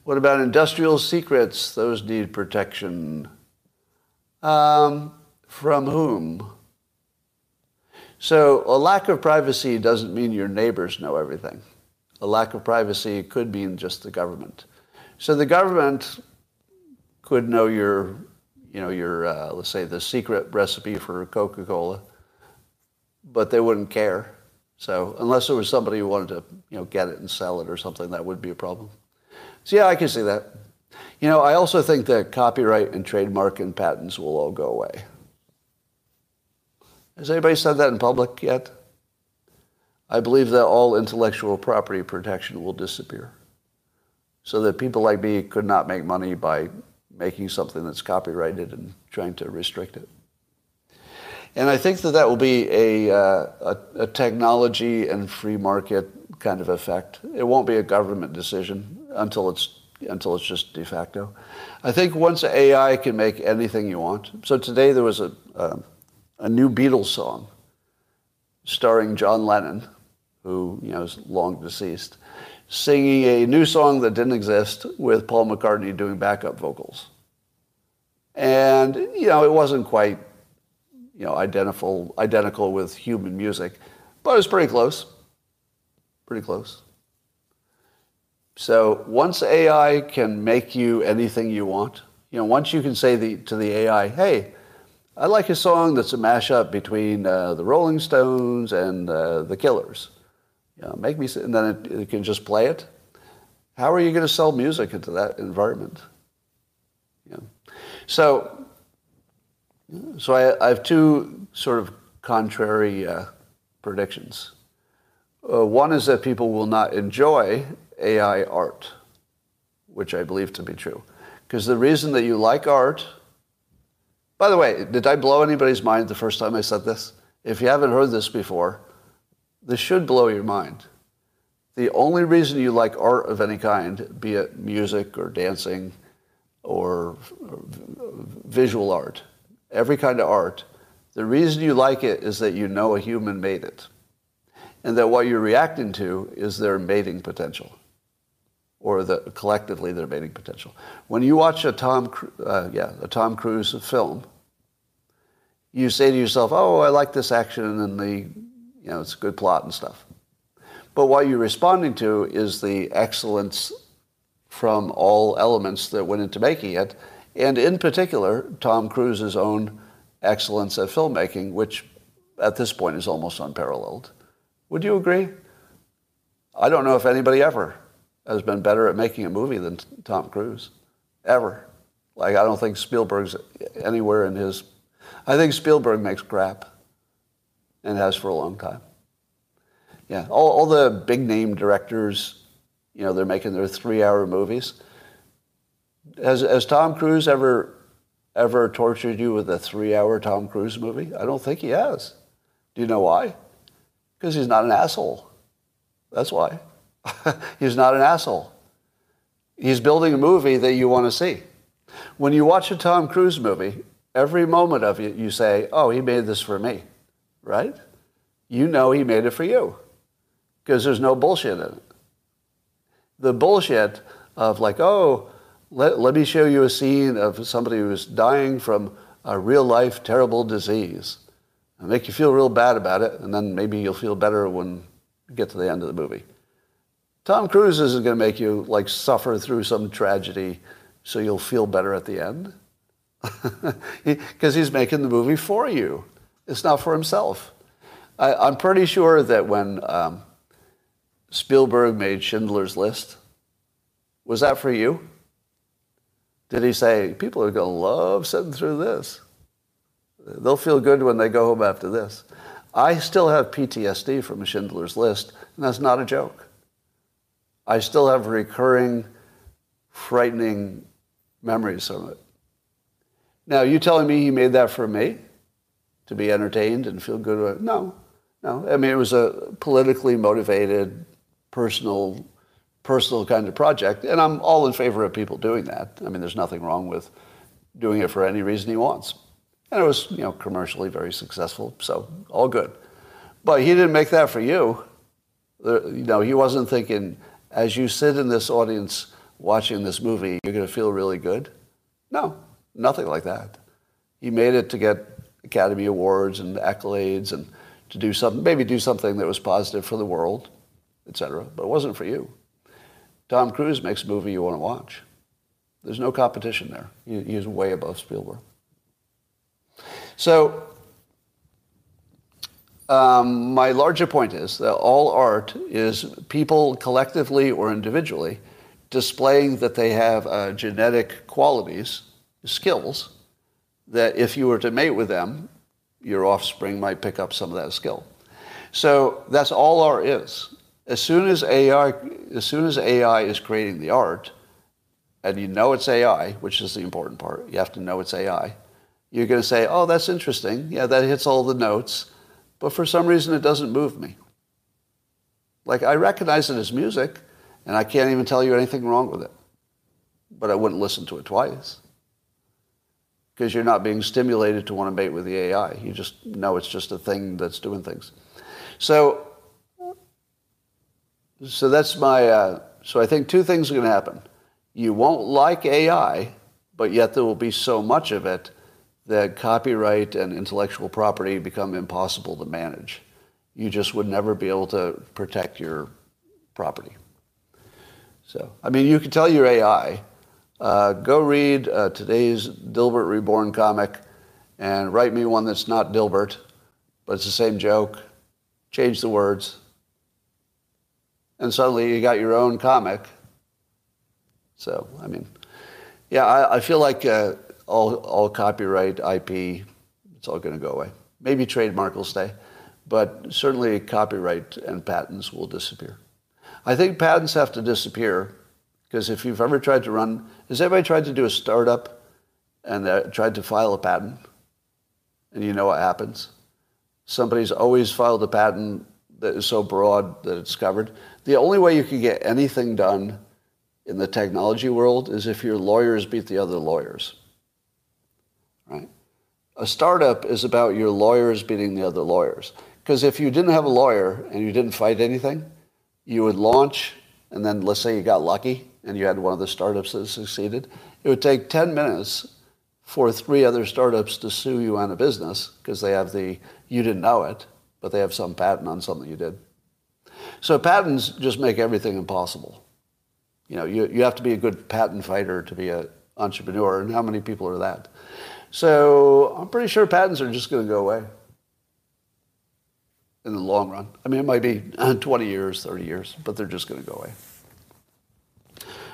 What about industrial secrets? Those need protection. From whom? So a lack of privacy doesn't mean your neighbors know everything. A lack of privacy could mean just the government. So the government could know your let's say, the secret recipe for Coca-Cola, but they wouldn't care. So unless there was somebody who wanted to, get it and sell it or something, that would be a problem. So yeah, I can see that. I also think that copyright and trademark and patents will all go away. Has anybody said that in public yet? I believe that all intellectual property protection will disappear so that people like me could not make money by making something that's copyrighted and trying to restrict it. And I think that that will be a technology and free market kind of effect. It won't be a government decision until it's just de facto. I think once AI can make anything you want. So today there was a new Beatles song starring John Lennon, who is long deceased, singing a new song that didn't exist with Paul McCartney doing backup vocals. And, it wasn't quite, identical with human music, but it was pretty close. Pretty close. So once AI can make you anything you want, once you can say to the AI, hey, I like a song that's a mashup between the Rolling Stones and the Killers. Make me, and then it can just play it. How are you going to sell music into that environment? So I have two sort of contrary predictions. One is that people will not enjoy AI art, which I believe to be true, because the reason that you like art. By the way, did I blow anybody's mind the first time I said this? If you haven't heard this before, this should blow your mind. The only reason you like art of any kind, be it music or dancing or visual art, every kind of art, the reason you like it is that a human made it, and that what you're reacting to is their mating potential, or collectively their mating potential. When you watch a Tom Cruise film, you say to yourself, oh, I like this action and it's a good plot and stuff. But what you're responding to is the excellence from all elements that went into making it, and in particular, Tom Cruise's own excellence at filmmaking, which at this point is almost unparalleled. Would you agree? I don't know if anybody ever has been better at making a movie than Tom Cruise, ever. I don't think Spielberg's anywhere in his... I think Spielberg makes crap, and has for a long time. Yeah, all the big-name directors, they're making their three-hour movies. Has Tom Cruise ever tortured you with a three-hour Tom Cruise movie? I don't think he has. Do you know why? Because he's not an asshole. That's why. He's not an asshole. He's building a movie that you want to see. When you watch a Tom Cruise movie, every moment of it, you say, oh, he made this for me, right? He made it for you because there's no bullshit in it. The bullshit of let me show you a scene of somebody who's dying from a real-life terrible disease and make you feel real bad about it, and then maybe you'll feel better when you get to the end of the movie. Tom Cruise isn't going to make you suffer through some tragedy so you'll feel better at the end, because he's making the movie for you. It's not for himself. I'm pretty sure that when Spielberg made Schindler's List, was that for you? Did he say, people are going to love sitting through this? They'll feel good when they go home after this. I still have PTSD from Schindler's List, and that's not a joke. I still have recurring, frightening memories of it. Now, you telling me he made that for me? To be entertained and feel good about it? No. I mean, it was a politically motivated, personal kind of project, and I'm all in favor of people doing that. I mean, there's nothing wrong with doing it for any reason he wants. And it was, commercially very successful, so all good. But he didn't make that for you. He wasn't thinking, as you sit in this audience watching this movie, you're going to feel really good. No, nothing like that. He made it to get Academy Awards and accolades and to do something, maybe do something that was positive for the world, etc. But it wasn't for you. Tom Cruise makes a movie you want to watch. There's no competition there. He's way above Spielberg. So my larger point is that all art is people collectively or individually displaying that they have genetic qualities, skills, that if you were to mate with them, your offspring might pick up some of that skill. So that's all art is. As soon as AI is creating the art, and you know it's AI, which is the important part, you have to know it's AI, you're going to say, oh, that's interesting. Yeah, that hits all the notes. But for some reason, it doesn't move me. Like, I recognize it as music, and I can't even tell you anything wrong with it. But I wouldn't listen to it twice, because you're not being stimulated to want to mate with the AI. You just know it's just a thing that's doing things. So that's my. So I think two things are going to happen. You won't like AI, but yet there will be so much of it that copyright and intellectual property become impossible to manage. You just would never be able to protect your property. So, I mean, you can tell your AI, go read today's Dilbert Reborn comic and write me one that's not Dilbert, but it's the same joke, change the words, and suddenly you got your own comic. So, I mean, yeah, I feel like all copyright, IP, it's all going to go away. Maybe trademark will stay, but certainly copyright and patents will disappear. I think patents have to disappear, because if you've ever tried to run... Has anybody tried to do a startup and tried to file a patent? And you know what happens. Somebody's always filed a patent that is so broad that it's covered. The only way you can get anything done in the technology world is if your lawyers beat the other lawyers. Right? A startup is about your lawyers beating the other lawyers. Because if you didn't have a lawyer and you didn't fight anything... You would launch, and then let's say you got lucky and you had one of the startups that succeeded. It would take 10 minutes for 3 other startups to sue you on a business, because they have the, you didn't know it, but they have some patent on something you did. So patents just make everything impossible. You know, you have to be a good patent fighter to be an entrepreneur, and how many people are that? So I'm pretty sure patents are just going to go away. In the long run. I mean, it might be 20 years, 30 years, but they're just going to go away.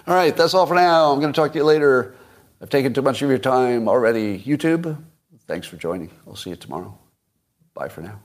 All right, that's all for now. I'm going to talk to you later. I've taken too much of your time already. YouTube, thanks for joining. I'll see you tomorrow. Bye for now.